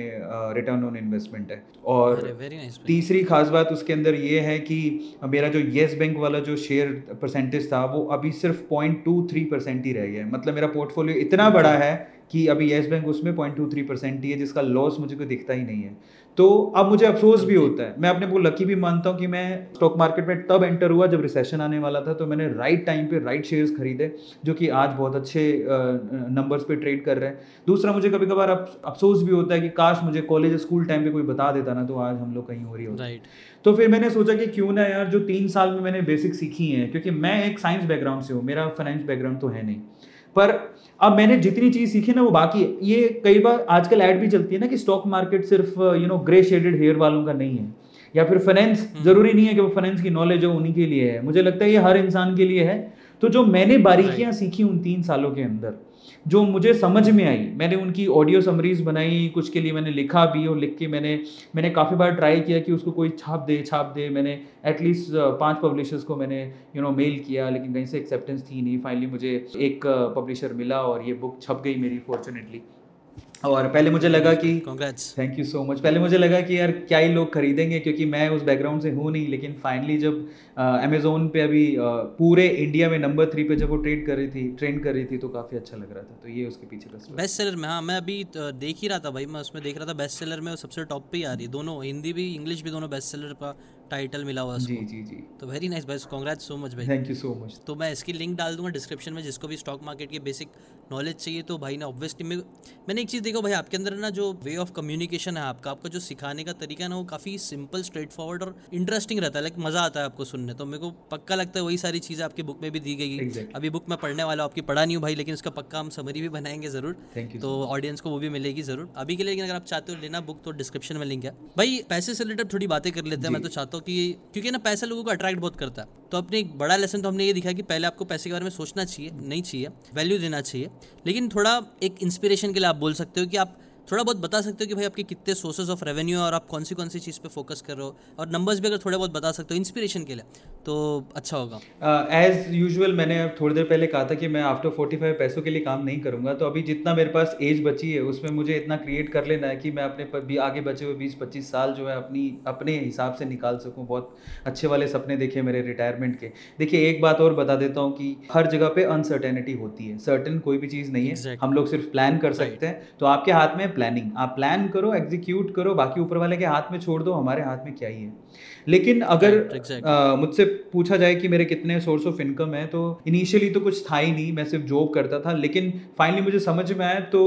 रिटर्न ऑन इन्वेस्टमेंट है। और तीसरी खास बात उसके अंदर ये है कि मेरा जो येस बैंक वाला जो शेयर परसेंटेज था वो अभी सिर्फ 0.23% ही रह गया है। मतलब मेरा पोर्टफोलियो इतना बड़ा है कि अभी येस बैंक उसमें 0.23% ही है, जिसका लॉस मुझे कोई दिखता ही नहीं है। तो अब मुझे अफसोस भी होता है, मैं अपने को लकी भी मानता हूँ कि मैं स्टॉक मार्केट में तब एंटर हुआ जब रिसेशन आने वाला था, तो मैंने राइट टाइम पे राइट शेयर्स खरीदे जो कि आज बहुत अच्छे नंबर्स पे ट्रेड कर रहे हैं। दूसरा मुझे कभी कभार अफसोस भी होता है कि काश मुझे कॉलेज स्कूल टाइम पे कोई बता देता ना, तो आज हम लोग कहीं हो रही होता। तो फिर मैंने सोचा कि क्यों ना यार जो 3 साल में मैंने बेसिक सीखी है, क्योंकि मैं एक साइंस बैकग्राउंड से हूँ, मेरा फाइनेंस बैकग्राउंड तो है नहीं, पर अब मैंने जितनी चीज़ सीखी ना वो बाकी है। ये कई बार आजकल ऐड भी चलती है ना कि स्टॉक मार्केट सिर्फ you know grey shaded hair वालों का नहीं है, या फिर फाइनेंस जरूरी नहीं है कि वो फाइनेंस की नॉलेज हो उन्हीं के लिए है। मुझे लगता है ये हर इंसान के लिए है। तो जो मैंने बारीकियां सीखी उन 3 सालों के अंदर जो मुझे समझ में आई, मैंने उनकी ऑडियो समरीज बनाई, कुछ के लिए मैंने लिखा भी, और लिख के मैंने काफ़ी बार ट्राई किया कि उसको कोई छाप दे। मैंने एटलीस्ट 5 पब्लिशर्स को मैंने मेल किया, लेकिन कहीं से एक्सेप्टेंस थी नहीं। फाइनली मुझे एक पब्लिशर मिला और ये बुक छप गई मेरी फॉर्चुनेटली। और पहले मुझे लगा कि थैंक यू सो मच, पहले मुझे लगा कि यार क्या ही लोग खरीदेंगे क्योंकि मैं उस बैकग्राउंड से हूँ नहीं। लेकिन फाइनली जब अमेजोन पे अभी पूरे इंडिया में नंबर 3 पे जब वो ट्रेंड कर रही थी तो काफ़ी अच्छा लग रहा था। तो ये उसके पीछे का बेस्ट सेलर में, हाँ मैं अभी देख ही रहा था भाई, मैं उसमें देख रहा था बेस्ट सेलर में सबसे टॉप पे ही आ रही है, दोनों हिंदी भी इंग्लिश भी दोनों बेस्ट सेलर का टाइटल मिला हुआ उसको। जी। तो वेरी नाइस भाई, कांग्रेट्स सो मच भाई, थैंक यू सो मच। तो मैं इसकी लिंक डाल दूंगा डिस्क्रिप्शन में, जिसको भी स्टॉक मार्केट की बेसिक नॉलेज चाहिए। तो भाई ना ऑब्वियसली मैंने एक चीज़ देखा भाई आपके अंदर ना जो वे ऑफ कम्युनिकेशन है आपका जो सिखाने का तरीका ना वो काफ़ी सिंपल स्ट्रेट फॉरवर्ड और इंटरेस्टिंग रहता है, लाइक मज़ा आता है आपको सुनने। तो मेरे को पक्का लगता है वही सारी चीज़ें आपकी बुक में भी दी गई। अभी बुक में पढ़ने वाला हूँ, आपकी पढ़ा नहीं हूँ भाई, लेकिन उसका पक्का हम समरी भी बनाएंगे ज़रूर, तो ऑडियंस को वो भी मिलेगी ज़रूर। अभी के लिए लेकिन अगर आप चाहते हो लेना बुक तो डिस्क्रिप्शन में लिंक है भाई। पैसे से रिलेटेड थोड़ी बातें कर लेते हैं, मैं तो चाहता हूँ कि क्योंकि ना पैसा लोगों को अट्रैक्ट बहुत करता है। तो अपने एक बड़ा लेसन तो हमने ये दिखा कि पहले आपको पैसे के बारे में सोचना चाहिए, नहीं चाहिए वैल्यू देना चाहिए। लेकिन थोड़ा एक इंस्पिरेशन के लिए आप बोल सकते हो कि आप थोड़ा बहुत बता सकते हो कि भाई आपके कितने सोर्सेज ऑफ रेवेन्यू है और आप कौन सी चीज़ पे फोकस कर रहे हो, और नंबर्स भी अगर थोड़ा बहुत बता सकते हो इंस्पिरेशन के लिए तो अच्छा होगा। एज यूजुअल मैंने थोड़ी देर पहले कहा था कि मैं आफ्टर 45 पैसों के लिए काम नहीं करूँगा। तो अभी जितना मेरे पास एज बची है उसमें मुझे इतना क्रिएट कर लेना है कि मैं अपने आगे बचे हुए 20-25 साल जो है अपने हिसाब से निकाल सकूँ। बहुत अच्छे वाले सपने देखे मेरे रिटायरमेंट के। देखिए एक बात और बता देता हूँ कि हर जगह पे अनसर्टेनिटी होती है, सर्टेन कोई भी चीज़ नहीं है, हम लोग सिर्फ प्लान कर सकते हैं। तो आपके हाथ में प्लानिंग, आप प्लान करो, एग्जीक्यूट करो, बाकी ऊपर वाले के हाथ में छोड़ दो, हमारे हाथ में क्या ही है। लेकिन अगर मुझसे पूछा जाए कि मेरे कितने सोर्स ऑफ इनकम है, तो इनिशियली तो कुछ था ही नहीं, मैं सिर्फ जॉब करता था। लेकिन फाइनली मुझे समझ में आया तो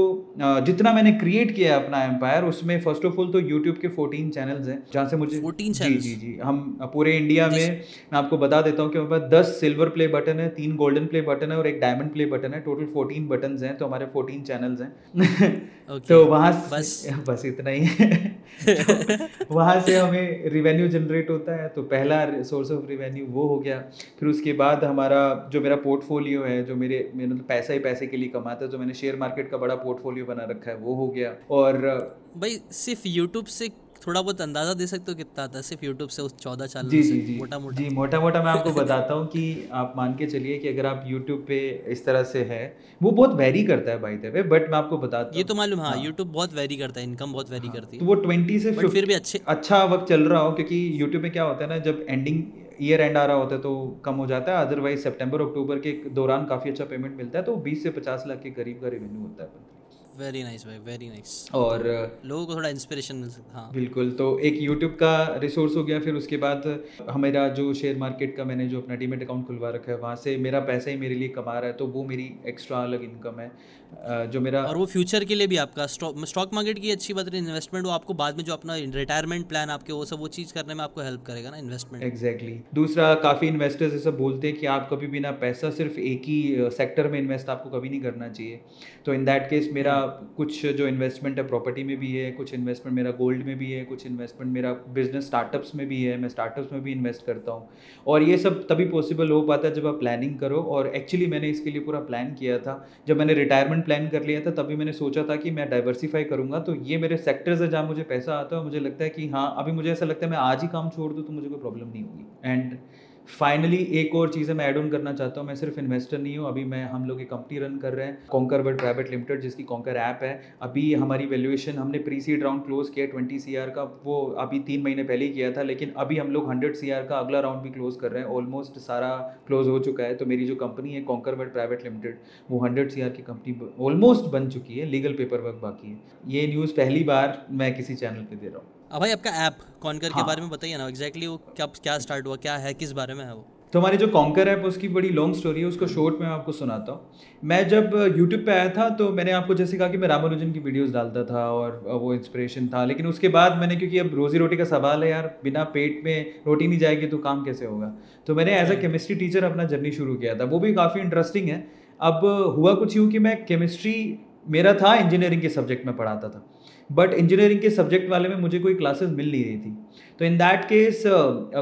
जितना मैंने क्रिएट किया है अपना एम्पायर, उसमें फर्स्ट ऑफ ऑल तो यूट्यूब के 14 चैनल्स हैं जहाँ से मुझे जी हम पूरे इंडिया में, मैं आपको बता देता हूँ कि हमारे पास 10 सिल्वर प्ले बटन है, 3 गोल्डन प्ले बटन है और 1 डायमंड प्ले बटन है, टोटल 14 बटन हैं। तो हमारे 14 चैनल्स हैं। तो वहाँ बस इतना ही है। वहाँ से हमें रिवेन्यू जनरेट होता है, तो पहला सोर्स ऑफ रिवेन्यू वो हो गया। फिर उसके बाद हमारा जो मेरा पोर्टफोलियो है, जो मेरे तो पैसा ही पैसे के लिए कमाता है, जो मैंने शेयर मार्केट का बड़ा पोर्टफोलियो बना रखा है वो हो गया। और भाई सिर्फ यूट्यूब से थोड़ा बहुत अंदाजा दे सकते हो कितना आता है सिर्फ यूट्यूब से उस 14 साल में? मोटा मोटा मैं आपको बताता हूँ कि आप मान के चलिए कि अगर आप यूट्यूब पे इस तरह से है, वो बहुत वेरी करता है बाय द वे, बट मैं आपको बताता हूँ ये तो मालूम। हाँ, यूट्यूब बहुत वेरी करता है, इनकम बहुत वेरी करती है। तो वो 20 से फिर भी अच्छा वक्त चल रहा हो, क्योंकि यूट्यूब में क्या होता है ना, जब एंडिंग ईयर एंड आ रहा होता है तो कम हो जाता है, अदरवाइज सितंबर अक्टूबर के दौरान काफ़ी अच्छा पेमेंट मिलता है। तो 20 से 50 लाख के करीब का रेवेन्यू होता है। वेरी नाइस भाई, वेरी नाइस। और लोगों को थोड़ा इंस्पिरेशन मिल सकता। हाँ बिल्कुल, तो एक यूट्यूब का रिसोर्स हो गया। फिर उसके बाद हमारा जो शेयर मार्केट का मैंने जो अपना डीमैट अकाउंट खुलवा रखा है, वहाँ से मेरा पैसा ही मेरे लिए कमा रहा है, तो वो मेरी एक्स्ट्रा अलग इनकम है जो मेरा। और वो फ्यूचर के लिए भी आपका स्टॉक मार्केट की अच्छी बात है, इन्वेस्टमेंट वो आपको बाद में जो अपना रिटायरमेंट प्लान आपके वो सब वो चीज़ करने में आपको हेल्प करेगा ना, इन्वेस्टमेंट। एग्जैक्टली। दूसरा, काफ़ी इन्वेस्टर्स ऐसा बोलते हैं कि आप कभी भी ना पैसा सिर्फ एक ही सेक्टर में इन्वेस्ट आपको कभी नहीं करना चाहिए। तो इन दैट केस मेरा कुछ जो इन्वेस्टमेंट है प्रॉपर्टी में भी है, कुछ इन्वेस्टमेंट मेरा गोल्ड में भी है, कुछ इन्वेस्टमेंट मेरा बिजनेस स्टार्टअप्स में भी है, मैं स्टार्टअप्स में भी इन्वेस्ट करता हूँ। और ये सब तभी पॉसिबल हो पाता है जब आप प्लानिंग करो। और एक्चुअली मैंने इसके लिए पूरा प्लान किया था, जब मैंने रिटायरमेंट प्लान कर लिया था तभी मैंने सोचा था कि मैं डाइवर्सिफाई करूँगा, तो ये मेरे सेक्टर्स है जहाँ मुझे पैसा आता है। मुझे लगता है कि हाँ, अभी मुझे ऐसा लगता है मैं आज ही काम छोड़ दूँ तो मुझे कोई प्रॉब्लम नहीं होगी। एंड फाइनली एक और चीज़ है, मैं ऐड ऑन करना चाहता हूँ, मैं सिर्फ इन्वेस्टर नहीं हूँ। अभी मैं हम लोग एक कंपनी रन कर रहे हैं, कॉन्कर वर्ल्ड प्राइवेट लिमिटेड, जिसकी कॉन्कर ऐप है। अभी हमारी वैल्यूएशन हमने प्री सीड राउंड क्लोज किया 20 CR का, वो अभी 3 महीने पहले ही किया था, लेकिन अभी हम लोग 100 CR का अगला राउंड भी क्लोज कर रहे हैं। ऑलमोस्ट सारा क्लोज हो चुका है। तो मेरी जो कंपनी है कॉन्कर वर्ल्ड प्राइवेट लिमिटेड, वो 100 CR की कंपनी ऑलमोस्ट बन चुकी है, लीगल पेपर वर्क बाकी है। ये न्यूज़ पहली बार मैं किसी चैनल पर दे रहा हूँ। अब भाई आपका ऐप कॉन्कर के बारे में बताइए ना, एग्जैक्टली वो क्या स्टार्ट हुआ, क्या है, किस बारे में है वो? तो हमारी जो कॉन्कर ऐप, उसकी बड़ी लॉन्ग स्टोरी है, उसको शॉर्ट में आपको सुनाता हूँ। मैं जब यूट्यूब पे आया था तो मैंने आपको जैसे कहा कि मैं रामानुजन की वीडियोस डालता था और वो इंस्पिरेशन था, लेकिन उसके बाद मैंने, क्योंकि अब रोजी रोटी का सवाल है यार, बिना पेट में रोटी नहीं जाएगी तो काम कैसे होगा, तो मैंने एज अ केमिस्ट्री टीचर अपना जर्नी शुरू किया था। वो भी काफ़ी इंटरेस्टिंग है। अब हुआ कुछ यूँ कि मैं केमिस्ट्री मेरा था इंजीनियरिंग के सब्जेक्ट में पढ़ाता था, बट इंजीनियरिंग के सब्जेक्ट वाले में मुझे कोई क्लासेस मिल नहीं रही थी। तो इन दैट केस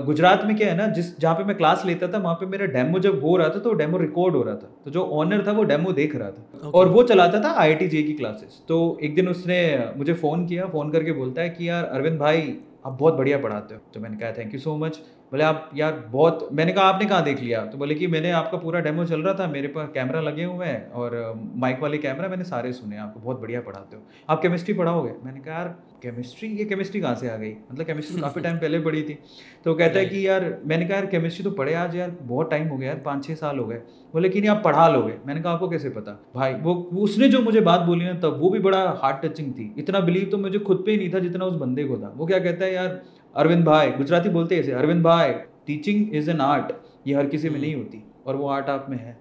गुजरात में क्या है ना, जहाँ पे मैं क्लास लेता था वहाँ पे मेरा डेमो जब हो रहा था तो डेमो रिकॉर्ड हो रहा था, तो जो ऑनर था वो डेमो देख रहा था। Okay. और वो चलाता था IIT JEE की क्लासेस। तो एक दिन उसने मुझे फ़ोन करके बोलता है कि यार अरविंद भाई आप बहुत बढ़िया पढ़ाते हो। तो मैंने कहा थैंक यू सो मच। बोले आप यार बहुत, मैंने कहा आपने कहाँ देख लिया? तो बोले कि मैंने आपका पूरा डेमो चल रहा था, मेरे पास कैमरा लगे हुए हैं और माइक वाले कैमरा, मैंने सारे सुने, आपको बहुत बढ़िया पढ़ाते हो, आप केमिस्ट्री पढ़ाओगे? मैंने कहा यार केमिस्ट्री कहाँ से आ गई, मतलब केमिस्ट्री तो काफ़ी टाइम पहले पढ़ी थी। तो कहता है कि यार, मैंने कहा यार केमिस्ट्री तो पढ़े आज यार बहुत टाइम हो गया यार, 5-6 साल हो गए। बोले कि नहीं आप पढ़ा लोगे। मैंने कहा आपको कैसे पता? भाई वो उसने जो मुझे बात बोली ना तब, वो भी बड़ा हार्ट टचिंग थी। इतना बिलीव तो मुझे खुद पे ही नहीं था जितना उस बंदे को था। वो क्या कहता है यार अरविंद भाई, गुजराती बोलते ऐसे, अरविंद भाई टीचिंग इज एन आर्ट, ये हर किसी में नहीं होती और वो आर्ट आप में है,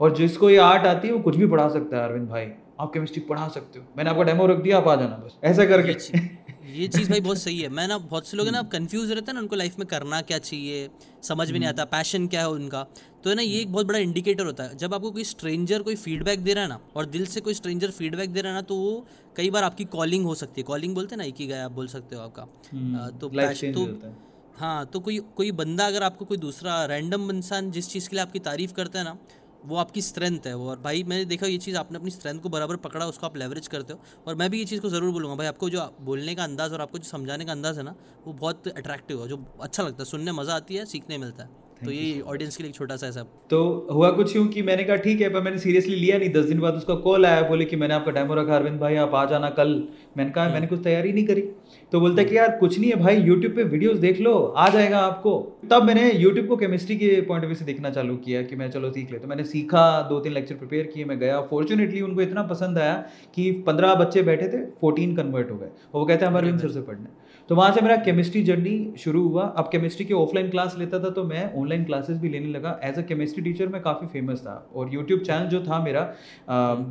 और जिसको ये आर्ट आती है वो कुछ भी पढ़ा सकता है। अरविंद भाई आप केमिस्ट्री पढ़ा सकते हो, मैंने आपका डेमो रख दिया, आप आ जाना, बस ऐसा करके। ये चीज़ भाई बहुत सही है। मैं ना, बहुत से लोग ना कंफ्यूज रहते हैं ना, उनको लाइफ में करना क्या चाहिए समझ में नहीं आता, पैशन क्या है उनका, तो ना ये एक बहुत बड़ा इंडिकेटर होता है। जब आपको कोई स्ट्रेंजर कोई फीडबैक दे रहा है ना, और दिल से कोई स्ट्रेंजर फीडबैक दे रहा है ना, तो वो कई बार आपकी कॉलिंग हो सकती है। कॉलिंग बोलते हैं ना, एक ही गया आप बोल सकते हो आपका, तो पैशन तो हाँ। तो कोई बंदा अगर आपको, कोई दूसरा रैंडम इंसान जिस चीज़ के लिए आपकी तारीफ करता है ना, वो आपकी स्ट्रेंथ है वो। और भाई मैंने देखा ये चीज़, आपने अपनी स्ट्रेंथ को बराबर पकड़ा, उसको आप लेवरेज करते हो। और मैं भी ये चीज़ को ज़रूर बोलूँगा भाई, आपको जो बोलने का अंदाज़ और आपको जो समझाने का अंदाज़ है ना, वो बहुत अट्रैक्टिव है, जो अच्छा लगता है सुनने, मज़ा आती है, सीखने मिलता है। तो ये ऑडियंस के लिए छोटा सा है सब। तो हुआ कुछ यूँ कि मैंने कहा ठीक है, पर मैंने सीरियसली लिया नहीं। 10 दिन बाद उसका कॉल आया, बोले कि मैंने आपका डेमो रखा, अरविंद भाई आप आ जाना कल। मैंने कहा मैंने कुछ तैयारी नहीं करी। तो बोलता है कि यार कुछ नहीं है भाई, यूट्यूब पे वीडियोस देख लो, आ जाएगा आपको। तब मैंने यूट्यूब को केमिस्ट्री के पॉइंट ऑफ व्यू से देखना चालू किया कि मैं चलो सीख ले। तो मैंने सीखा, 2-3 लेक्चर प्रिपेयर किए, मैं गया। फॉर्चुनेटली उनको इतना पसंद आया कि 15 बच्चे बैठे थे, 14 कन्वर्ट हो गए, और वो कहते हैं हमारे सर से पढ़ने। तो वहाँ से मेरा केमिस्ट्री जर्नी शुरू हुआ। अब केमिस्ट्री की ऑफलाइन क्लास लेता था तो मैं ऑनलाइन क्लासेस भी लेने लगा। एज अ केमिस्ट्री टीचर मैं काफ़ी फेमस था, और यूट्यूब चैनल जो था मेरा,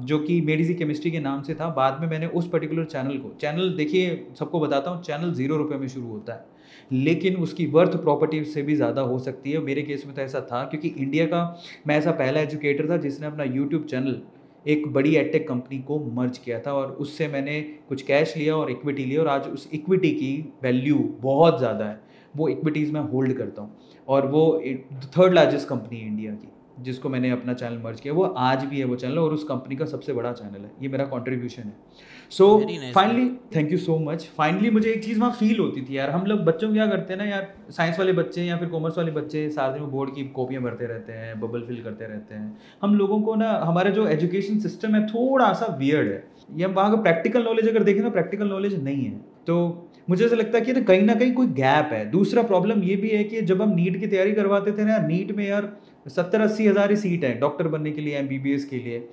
जो कि मेडिजी केमिस्ट्री के नाम से था, बाद में मैंने उस पर्टिकुलर चैनल देखिए सबको बताता हूँ, चैनल 0 रुपये में शुरू होता है, लेकिन उसकी वर्थ प्रॉपर्टी से भी ज़्यादा हो सकती है। मेरे केस में तो ऐसा था, क्योंकि इंडिया का मैं ऐसा पहला एजुकेटर था जिसने अपना यूट्यूब चैनल एक बड़ी एडटेक कंपनी को मर्ज किया था और उससे मैंने कुछ कैश लिया और इक्विटी लिया और आज उस इक्विटी की वैल्यू बहुत ज़्यादा है। वो इक्विटीज़ मैं होल्ड करता हूँ और वो थर्ड लार्जेस्ट कंपनी है इंडिया की, जिसको मैंने अपना चैनल मर्ज किया, वो आज भी है वो चैनल और उस कंपनी का सबसे बड़ा चैनल है। ये मेरा कंट्रीब्यूशन है। So finally thank you so much. Finally मुझे एक चीज़ वहाँ फील होती थी यार, हम लोग बच्चों क्या करते हैं ना यार, साइंस वाले बच्चे या फिर कॉमर्स वाले बच्चे साथ में बोर्ड की कॉपियाँ भरते रहते हैं, बबल फिल करते रहते हैं। हम लोगों को ना हमारा जो एजुकेशन सिस्टम है थोड़ा सा वियर्ड है, या वहाँ का प्रैक्टिकल नॉलेज अगर देखें ना, प्रैक्टिकल नॉलेज नहीं है। तो मुझे ऐसा लगता है कि ना कहीं कोई गैप है। दूसरा प्रॉब्लम ये भी है कि जब हम नीट की तैयारी करवाते थे ना, नीट में यार 70-80 हज़ार ही सीट है डॉक्टर बनने के लिए, MBBS के लिए,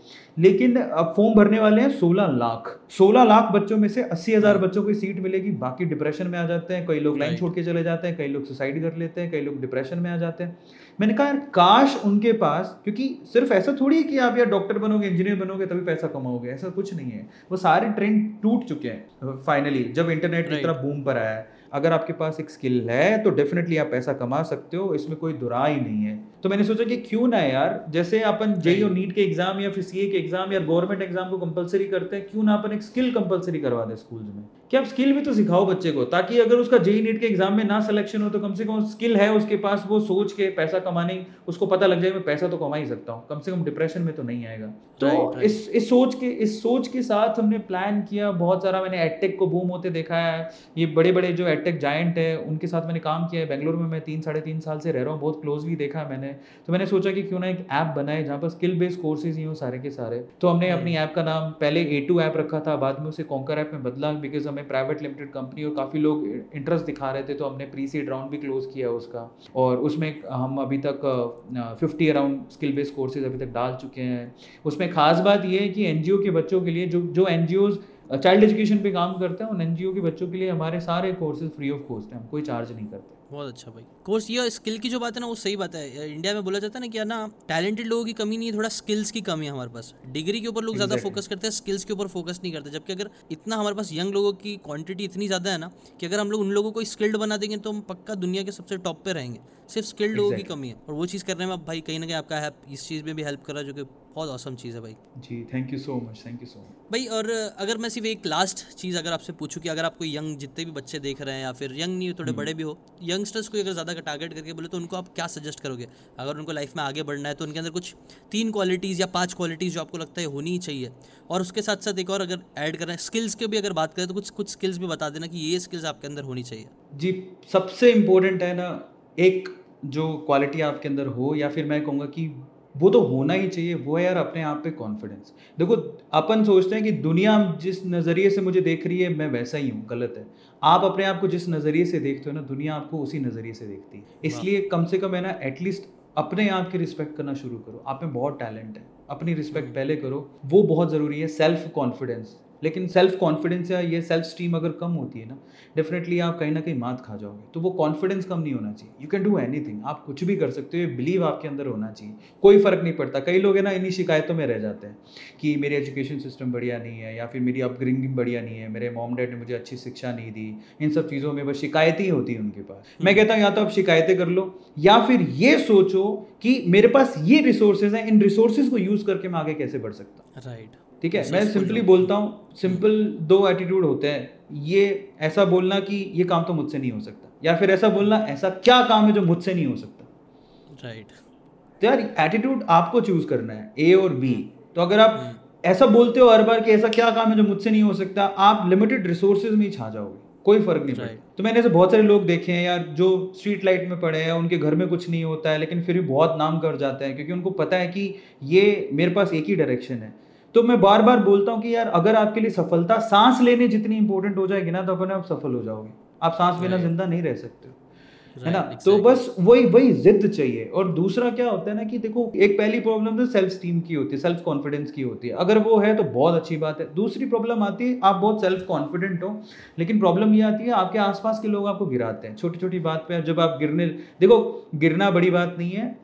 लेकिन अब फॉर्म भरने वाले हैं 16 लाख। 16 लाख बच्चों में से 80 हज़ार बच्चों को सीट मिलेगी, बाकी डिप्रेशन में आ जाते हैं, कई लोग लाइन छोड़ के चले जाते हैं, कई लोग सुसाइड कर लेते हैं, कई लोग डिप्रेशन में आ जाते हैं। मैंने कहा यार काश उनके पास, क्योंकि सिर्फ ऐसा थोड़ी है कि आप यार डॉक्टर बनोगे, इंजीनियर बनोगे तभी पैसा कमाओगे, ऐसा कुछ नहीं है। वो सारे ट्रेंड टूट चुके हैं फाइनली, जब इंटरनेट इतना बूम पर आया है। अगर आपके पास एक स्किल है तो डेफिनेटली आप पैसा कमा सकते हो, इसमें कोई दुराई नहीं है। तो मैंने सोचा कि क्यों ना यार, जैसे अपन जेईई और नीट के एग्जाम या फिर सीए के एग्जाम या गवर्नमेंट एग्जाम को कंपलसरी करते हैं, क्यों ना अपन एक स्किल कंपलसरी करवा दें स्कूल में, कि आप स्किल भी तो सिखाओ बच्चे को, ताकि अगर उसका जेईई नीट के एग्जाम में ना सिलेक्शन हो तो कम से कम स्किल है उसके पास, वो सोच के पैसा कमाने, उसको पता लग जाए मैं पैसा तो कमा ही सकता हूँ, कम से कम डिप्रेशन में तो नहीं आएगा। तो इस सोच के साथ हमने प्लान किया बहुत सारा। मैंने एडटेक को बूम होते देखा है, ये बड़े बड़े जो एडटेक जायंट है उनके साथ मैंने काम किया है। बेंगलोर में मैं 3-3.5 साल से रह रहा हूँ, बहुत क्लोजली देखा मैंने। तो मैंने सोचा कि क्यों ना एक ऐप बनाए जहाँ पर स्किल बेस्ड कोर्सेज ही हो सारे के सारे। तो हमने अपनी ऐप का नाम पहले A2 ऐप रखा था, बाद में उसे कॉन्कर ऐप में बदला, बिकॉज प्राइवेट लिमिटेड कंपनी और काफी लोग इंटरेस्ट दिखा रहे थे। तो हमने प्री सीड राउंड भी क्लोज किया उसका, और उसमें हम अभी तक 50 अराउंड स्किल बेस्ड कोर्सेज अभी तक डाल चुके हैं। उसमें खास बात यह है कि एनजीओ के बच्चों के लिए, जो एनजीओ चाइल्ड एजुकेशन पे काम करते हैं, उन एनजीओ के बच्चों के लिए हमारे सारे कोर्सेज फ्री ऑफ कॉस्ट हैं, हम कोई चार्ज नहीं करते। बहुत अच्छा भाई कोर्स। ये स्किल की जो बात है ना, वो सही बात है। इंडिया में बोला जाता है ना कि यार ना टैलेंटेड लोगों की कमी नहीं है, थोड़ा स्किल्स की कमी है हमारे पास। डिग्री के ऊपर लोग ज़्यादा फोकस करते हैं, स्किल्स के ऊपर फोकस नहीं करते। जबकि अगर इतना हमारे पास यंग लोगों की क्वांटिटी इतनी ज़्यादा है ना, कि अगर हम लोग उन लोगों को स्किल्ड बना देंगे तो हम पक्का दुनिया के सबसे टॉप पे रहेंगे। सिर्फ स्किल्ड लोगों की कमी है, और वो चीज़ करने में आप भाई कहीं ना कहीं आपका इस चीज़ में भी हेल्प कर रहा है, जो कि बहुत ऑसम चीज़ है भाई। जी thank you so much, thank you so much भाई। और अगर मैं सिर्फ एक लास्ट चीज़ अगर आपसे पूछूँ कि अगर आपको यंग जितने भी बच्चे देख रहे हैं, या फिर यंग नहीं थोड़े बड़े भी हो, यंगस्टर्स को अगर ज़्यादा टारगेट करके बोले तो उनको आप क्या सजेस्ट करोगे? अगर उनको लाइफ में आगे बढ़ना है तो उनके अंदर कुछ 3 क्वालिटीज़ या 5 क्वालिटीज़ जो आपको लगता है होनी चाहिए। और उसके साथ साथ एक और अगर ऐड करना है, स्किल्स के भी अगर बात करें तो कुछ स्किल्स भी बता देना कि ये स्किल्स आपके अंदर होनी चाहिए। जी सबसे इम्पोर्टेंट है ना, एक जो क्वालिटी आपके अंदर हो, या फिर मैं कहूँगा कि वो तो होना ही चाहिए, वो है यार अपने आप पे कॉन्फिडेंस। देखो अपन सोचते हैं कि दुनिया जिस नज़रिए से मुझे देख रही है मैं वैसा ही हूँ, गलत है। आप अपने आप को जिस नज़रिए से देखते हो ना, दुनिया आपको उसी नज़रिए से देखती है। इसलिए कम से कम है ना, एटलीस्ट अपने आप की रिस्पेक्ट करना शुरू करो। आप में बहुत टैलेंट है, अपनी रिस्पेक्ट पहले करो, वो बहुत ज़रूरी है। सेल्फ कॉन्फिडेंस, लेकिन सेल्फ कॉन्फिडेंस या ये सेल्फ स्टीम अगर कम होती है ना, डेफिनेटली आप कहीं ना कहीं मात खा जाओगे। तो वो कॉन्फिडेंस कम नहीं होना चाहिए। यू कैन डू एनीथिंग, आप कुछ भी कर सकते हो, ये बिलीव आपके अंदर होना चाहिए। कोई फ़र्क नहीं पड़ता, कई लोग है ना इन्हीं शिकायतों में रह जाते हैं कि मेरे एजुकेशन सिस्टम बढ़िया नहीं है, या फिर मेरी अपब्रिंगिंग बढ़िया नहीं है, मेरे मॉम डैड ने मुझे अच्छी शिक्षा नहीं दी, इन सब चीज़ों में बस शिकायतें ही होती हैं उनके पास। मैं कहता हूँ या तो आप शिकायतें कर लो, या फिर ये सोचो कि मेरे पास ये रिसोर्सेज हैं, इन रिसोर्सेज को यूज़ करके मैं आगे कैसे बढ़ सकता हूँ। राइट, ठीक है। मैं सिंपली बोलता हूँ, सिंपल 2 एटीट्यूड होते हैं। ये ऐसा बोलना कि ये काम तो मुझसे नहीं हो सकता, या फिर ऐसा बोलना ऐसा क्या काम है जो मुझसे नहीं हो सकता। राइट, तो यार एटीट्यूड आपको चूज करना है, A और B। तो अगर आप ऐसा बोलते हो हर बार कि ऐसा क्या काम है जो मुझसे नहीं हो सकता, आप लिमिटेड रिसोर्सेज में ही छा जाओगे, कोई फर्क नहीं पड़ता। तो मैंने ऐसे बहुत सारे लोग देखे हैं यार, जो स्ट्रीट लाइट में पड़े हैं, उनके घर में कुछ नहीं होता है, लेकिन फिर भी बहुत नाम कर जाते हैं, क्योंकि उनको पता है कि ये मेरे पास एक ही डायरेक्शन है। तो मैं बार बार बोलता हूँ कि यार अगर आपके लिए सफलता सांस लेने जितनी इंपॉर्टेंट हो जाएगी ना, तो अपने आप सफल हो जाओगे। आप सांस बिना जिंदा नहीं रह सकते हो, है ना। तो बस वही जिद चाहिए। और दूसरा क्या होता है ना कि देखो, एक पहली प्रॉब्लम तो सेल्फ स्टीम की होती है, सेल्फ कॉन्फिडेंस की होती है। अगर वो है तो बहुत अच्छी बात है। दूसरी प्रॉब्लम आती है, आप बहुत सेल्फ कॉन्फिडेंट हो, लेकिन प्रॉब्लम ये आती है आपके आसपास के लोग आपको गिराते हैं छोटी छोटी बात पे। जब आप देखो गिरना बड़ी बात नहीं है,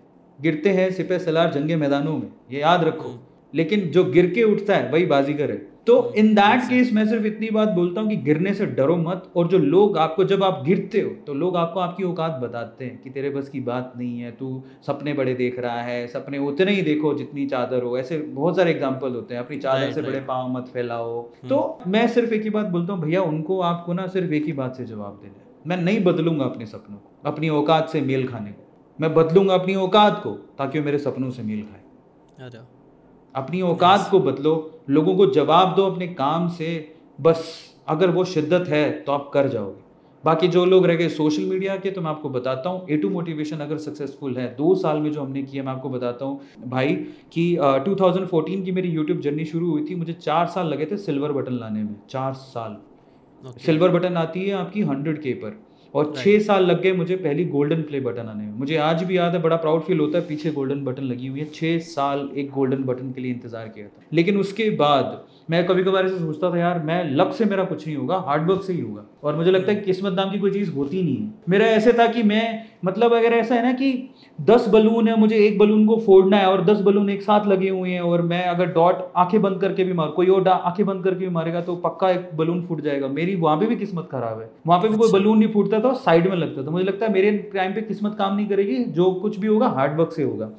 गिरते हैं सिपह सलार जंगे मैदानों में, ये याद रखो। लेकिन जो गिर के उठता है वही बाजीगर है। तो इन दैट केस मैं सिर्फ इतनी बात बोलता हूँ कि गिरने से डरो मत। और जो लोग आपको, जब आप गिरते हो तो लोग आपको आपकी औकात बताते हैं कि तेरे बस की बात नहीं है, तू सपने बड़े देख रहा है, सपने उतने ही देखो जितनी चादर हो, ऐसे बहुत सारे एग्जांपल होते हैं, अपनी चादर से बड़े पाँव मत फैलाओ। तो मैं सिर्फ एक ही बात बोलता हूँ भैया, उनको आपको ना सिर्फ एक ही बात से जवाब देना है, मैं नहीं बदलूंगा अपने सपनों को, अपनी औकात से मेल खाने को, मैं बदलूंगा अपनी औकात को ताकि वो मेरे सपनों से मेल खाए। अपनी औकात को बदलो, लोगों को जवाब दो अपने काम से, बस अगर वो शिद्दत है तो आप कर जाओगे। बाकी जो लोग रह गए सोशल मीडिया के, तो मैं आपको बताता हूँ A to Motivation अगर सक्सेसफुल है 2 साल में जो हमने किया, मैं आपको बताता हूँ भाई कि 2014 की मेरी यूट्यूब जर्नी शुरू हुई थी, मुझे 4 साल लगे थे सिल्वर बटन लाने में, 4 साल। सिल्वर बटन आती है आपकी 100K पर, और 6 साल लग गए मुझे पहली गोल्डन प्ले बटन आने में। मुझे आज भी याद है, बड़ा प्राउड फील होता है, पीछे गोल्डन बटन लगी हुई है, 6 साल एक गोल्डन बटन के लिए इंतजार किया था। लेकिन उसके बाद मैं कभी कभार ऐसे सोचता था यार मैं लक से मेरा कुछ नहीं होगा, हार्डवर्क से ही होगा, और मुझे लगता है किस्मत नाम की कोई चीज़ होती नहीं है। मेरा ऐसे था कि मैं, मतलब अगर ऐसा है ना कि 10 बलून है, मुझे एक बलून को फोड़ना है और 10 बलून एक साथ लगे हुए हैं, और मैं अगर डॉट आंखें बंद करके भी मार, कोई और आंखें बंद करके भी मारेगा तो पक्का एक बलून फूट जाएगा। मेरी वहाँ पे भी किस्मत खराब है, वहाँ पे भी कोई बलून नहीं फूटता था, साइड में लगता था। मुझे लगता है मेरे टाइम पे किस्मत काम नहीं करेगी, जो कुछ भी होगा हार्डवर्क से होगा।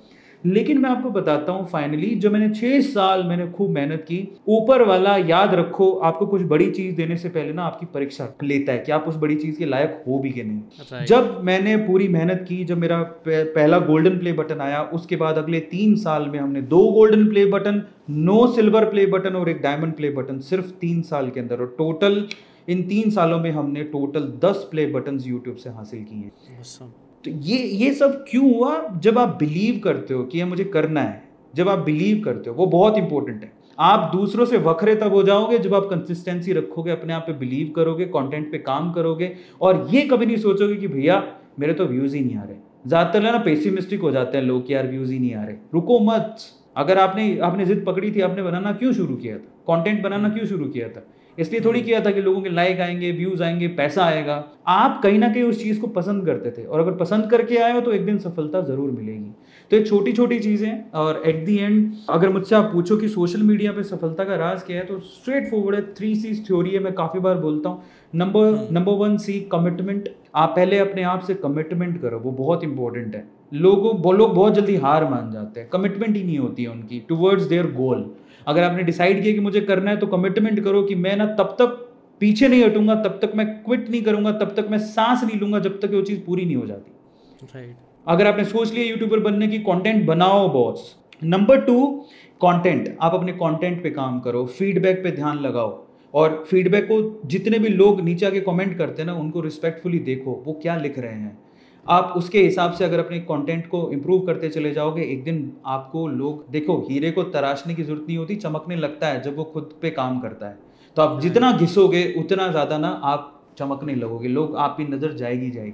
लेकिन मैं आपको बताता हूँ फाइनली जो मैंने 6 साल मैंने खूब मेहनत की, ऊपर वाला याद रखो आपको कुछ बड़ी चीज देने से पहले ना आपकी परीक्षा लेता है कि आप उस बड़ी चीज के लायक हो भी के नहीं। जब मैंने पूरी मेहनत की, जब मेरा पहला गोल्डन प्ले बटन आया, उसके बाद अगले 3 साल में हमने 2 golden play button, 9 silver play button और 1 डायमंड प्ले बटन, सिर्फ 3 साल के अंदर। और टोटल इन 3 सालों में हमने टोटल 10 प्ले बटन यूट्यूब से हासिल किए हैं। तो ये सब क्यों हुआ? जब आप बिलीव करते हो कि ये मुझे करना है, जब आप बिलीव करते हो, वो बहुत इंपॉर्टेंट है। आप दूसरों से वखरे तब हो जाओगे जब आप कंसिस्टेंसी रखोगे, अपने आप पे बिलीव करोगे, कंटेंट पे काम करोगे, और ये कभी नहीं सोचोगे कि भैया मेरे तो व्यूज ही नहीं आ रहे। ज़्यादातर ना पेसिमिस्टिक हो जाते हैं लोग कि यार व्यूज ही नहीं आ रहे। रुको मत, अगर आपने जिद पकड़ी थी, आपने बनाना क्यों शुरू किया था, कंटेंट बनाना क्यों शुरू किया था? इसलिए थोड़ी किया था कि लोगों के लाइक आएंगे, व्यूज आएंगे, पैसा आएगा। आप कहीं ना कहीं उस चीज़ को पसंद करते थे, और अगर पसंद करके आए हो तो एक दिन सफलता ज़रूर मिलेगी। तो ये छोटी छोटी चीज़ें, और एट दी एंड अगर मुझसे आप पूछो कि सोशल मीडिया पे सफलता का राज क्या है, तो स्ट्रेट फॉरवर्ड है, 3 C's थ्योरी है, मैं काफ़ी बार बोलता हूँ। Number 1 C commitment. आप पहले अपने आप से कमिटमेंट करो, वो बहुत इंपॉर्टेंट है। लोग बहुत जल्दी हार मान जाते हैं, कमिटमेंट ही नहीं होती है उनकी टुवर्ड्स देयर गोल। अगर आपने डिसाइड किया कि मुझे करना है तो कमिटमेंट करो कि मैं ना तब तक पीछे नहीं हटूंगा, तब तक मैं क्विट नहीं करूंगा, तब तक मैं सांस नहीं लूंगा जब तक वो चीज़ पूरी नहीं हो जाती। अगर आपने सोच लिया यूट्यूबर बनने की, कंटेंट बनाओ बॉस। Number 2 content. आप अपने कंटेंट पे काम करो, फीडबैक पे ध्यान लगाओ, और फीडबैक को जितने भी लोग नीचे आके कमेंट करते हैं ना, उनको रिस्पेक्टफुली देखो वो क्या लिख रहे हैं। आप उसके हिसाब से अगर अपने कंटेंट को इम्प्रूव करते चले जाओगे, एक दिन आपको लोग, देखो हीरे को तराशने की ज़रूरत नहीं होती, चमकने लगता है जब वो खुद पे काम करता है। तो आप जितना घिसोगे उतना ज़्यादा ना आप चमकने लगोगे, लोग आपकी नज़र जाएगी।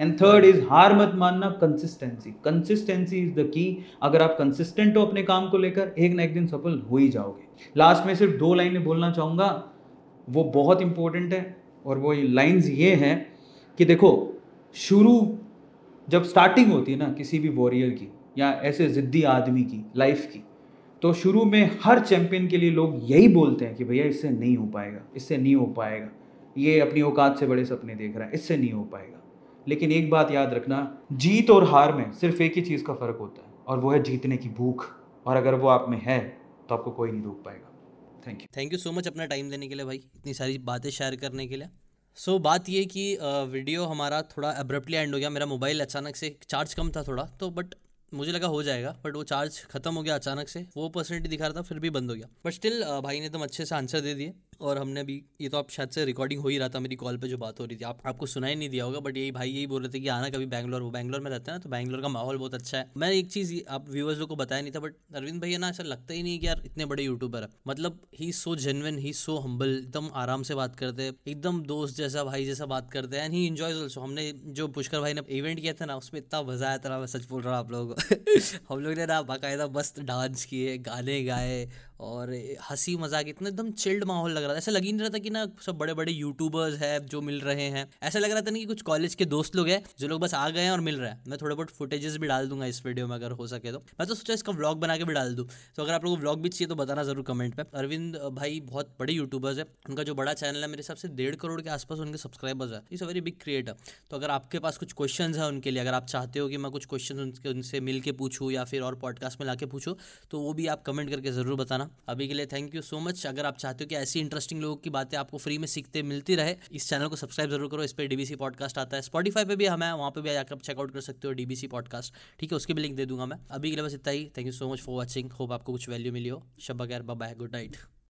एंड 3rd इज़ हार मत मानना, consistency. Consistency is the key. अगर आप कंसिस्टेंट हो अपने काम को लेकर, एक ना एक दिन सफल हो ही जाओगे। लास्ट में सिर्फ 2 लाइनें बोलना चाहूँगा, वो बहुत इंपॉर्टेंट है, और वो लाइन्स ये हैं कि देखो, शुरू जब स्टार्टिंग होती है ना किसी भी वॉरियर की या ऐसे ज़िद्दी आदमी की लाइफ की, तो शुरू में हर चैंपियन के लिए लोग यही बोलते हैं कि भैया इससे नहीं हो पाएगा, इससे नहीं हो पाएगा, ये अपनी औकात से बड़े सपने देख रहा है, इससे नहीं हो पाएगा। लेकिन एक बात याद रखना, जीत और हार में सिर्फ एक ही चीज़ का फ़र्क होता है, और वो है जीतने की भूख, और अगर वो आप में है तो आपको कोई नहीं रोक पाएगा। थैंक यू सो मच अपना टाइम देने के लिए भाई, इतनी सारी बातें शेयर करने के लिए। सो बात ये कि वीडियो हमारा थोड़ा एब्रप्टली एंड हो गया। मेरा मोबाइल अचानक से चार्ज कम था थोड़ा, तो बट मुझे लगा हो जाएगा, बट वो चार्ज खत्म हो गया अचानक से, 4% दिखा रहा था फिर भी बंद हो गया। बट स्टिल भाई ने एकदम अच्छे से आंसर दे दिए, और हमने भी, ये तो आप शायद से रिकॉर्डिंग हो ही रहा था मेरी कॉल पे जो बात हो रही थी, आपको सुनाई नहीं दिया होगा, बट यही भाई यही बोल रहे थे कि आना कभी बैंगलोर, वो बैंगलोर में रहते हैं ना, तो बैंगलोर का माहौल बहुत अच्छा है। मैं एक चीज़ आप व्यूअर्स लोग को बताया नहीं था, बट अरविंद भैया ना ऐसा लगता ही नहीं कि यार इतने बड़े यूट्यूबर है, मतलब he is so genuine, he is so humble, एकदम आराम से बात करते हैं, एकदम दोस्त जैसा भाई जैसा बात करते हैं, एंड ही एंजॉयज ऑल्सो। हमने जो पुष्कर भाई ने इवेंट किया था ना, उसमें इतना मज़ा आया था, मैं सच बोल रहा हूँ आप लोगों को। हम लोग ने ना बाकायदा मस्त डांस किए, गाने गाए, और हंसी मजाक इतना एकदम चिल्ड माहौल लग रहा था। ऐसा लग ही नहीं रहा था कि ना सब बड़े बड़े यूट्यूबर्स हैं जो मिल रहे हैं, ऐसा लग रहा था ना कि कुछ कॉलेज के दोस्त लोग हैं जो लोग बस आ गए हैं और मिल रहा है। मैं थोड़े बहुत फुटेजेस भी डाल दूंगा इस वीडियो में अगर हो सके तो। मैं तो सोचा इसका व्लॉग बना के भी डाल दूँ, तो अगर आप लोगों को व्लॉग भी चाहिए तो बताना जरूर कमेंट में। अरविंद भाई बहुत बड़े यूट्यूबर्स है, उनका जो बड़ा चैनल है मेरे हिसाब से 1.5 करोड़ के आसपास उनके सब्सक्राइबर्स है। It's a very big creator. तो अगर आपके पास कुछ क्वेश्चन है उनके लिए, अगर आप चाहते हो कि मैं कुछ क्वेश्चन उनसे मिल के पूछूँ या फिर और पॉडकास्ट में लाके पूछूँ, तो वो भी आप कमेंट करके जरूर बताना। अभी के लिए थैंक यू सो मच। अगर आप चाहते हो कि ऐसी इंटरेस्टिंग लोगों की बातें आपको फ्री में सीखते मिलती रहे, इस चैनल को सब्सक्राइब जरूर करो। इस पर डीबीसी पॉडकास्ट आता है, स्पॉटीफाई पे भी हमें, वहाँ पे भी आप चेकआउट कर सकते हो डीबीसी पॉडकास्ट, ठीक है, उसके भी लिंक दे दूंगा मैं। अभी के लिए बस इतना ही। Thank you so much for watching, hope आपको कुछ वैल्यू मिली हो। शब्बा खैर, बाय बाय, गुड नाइट।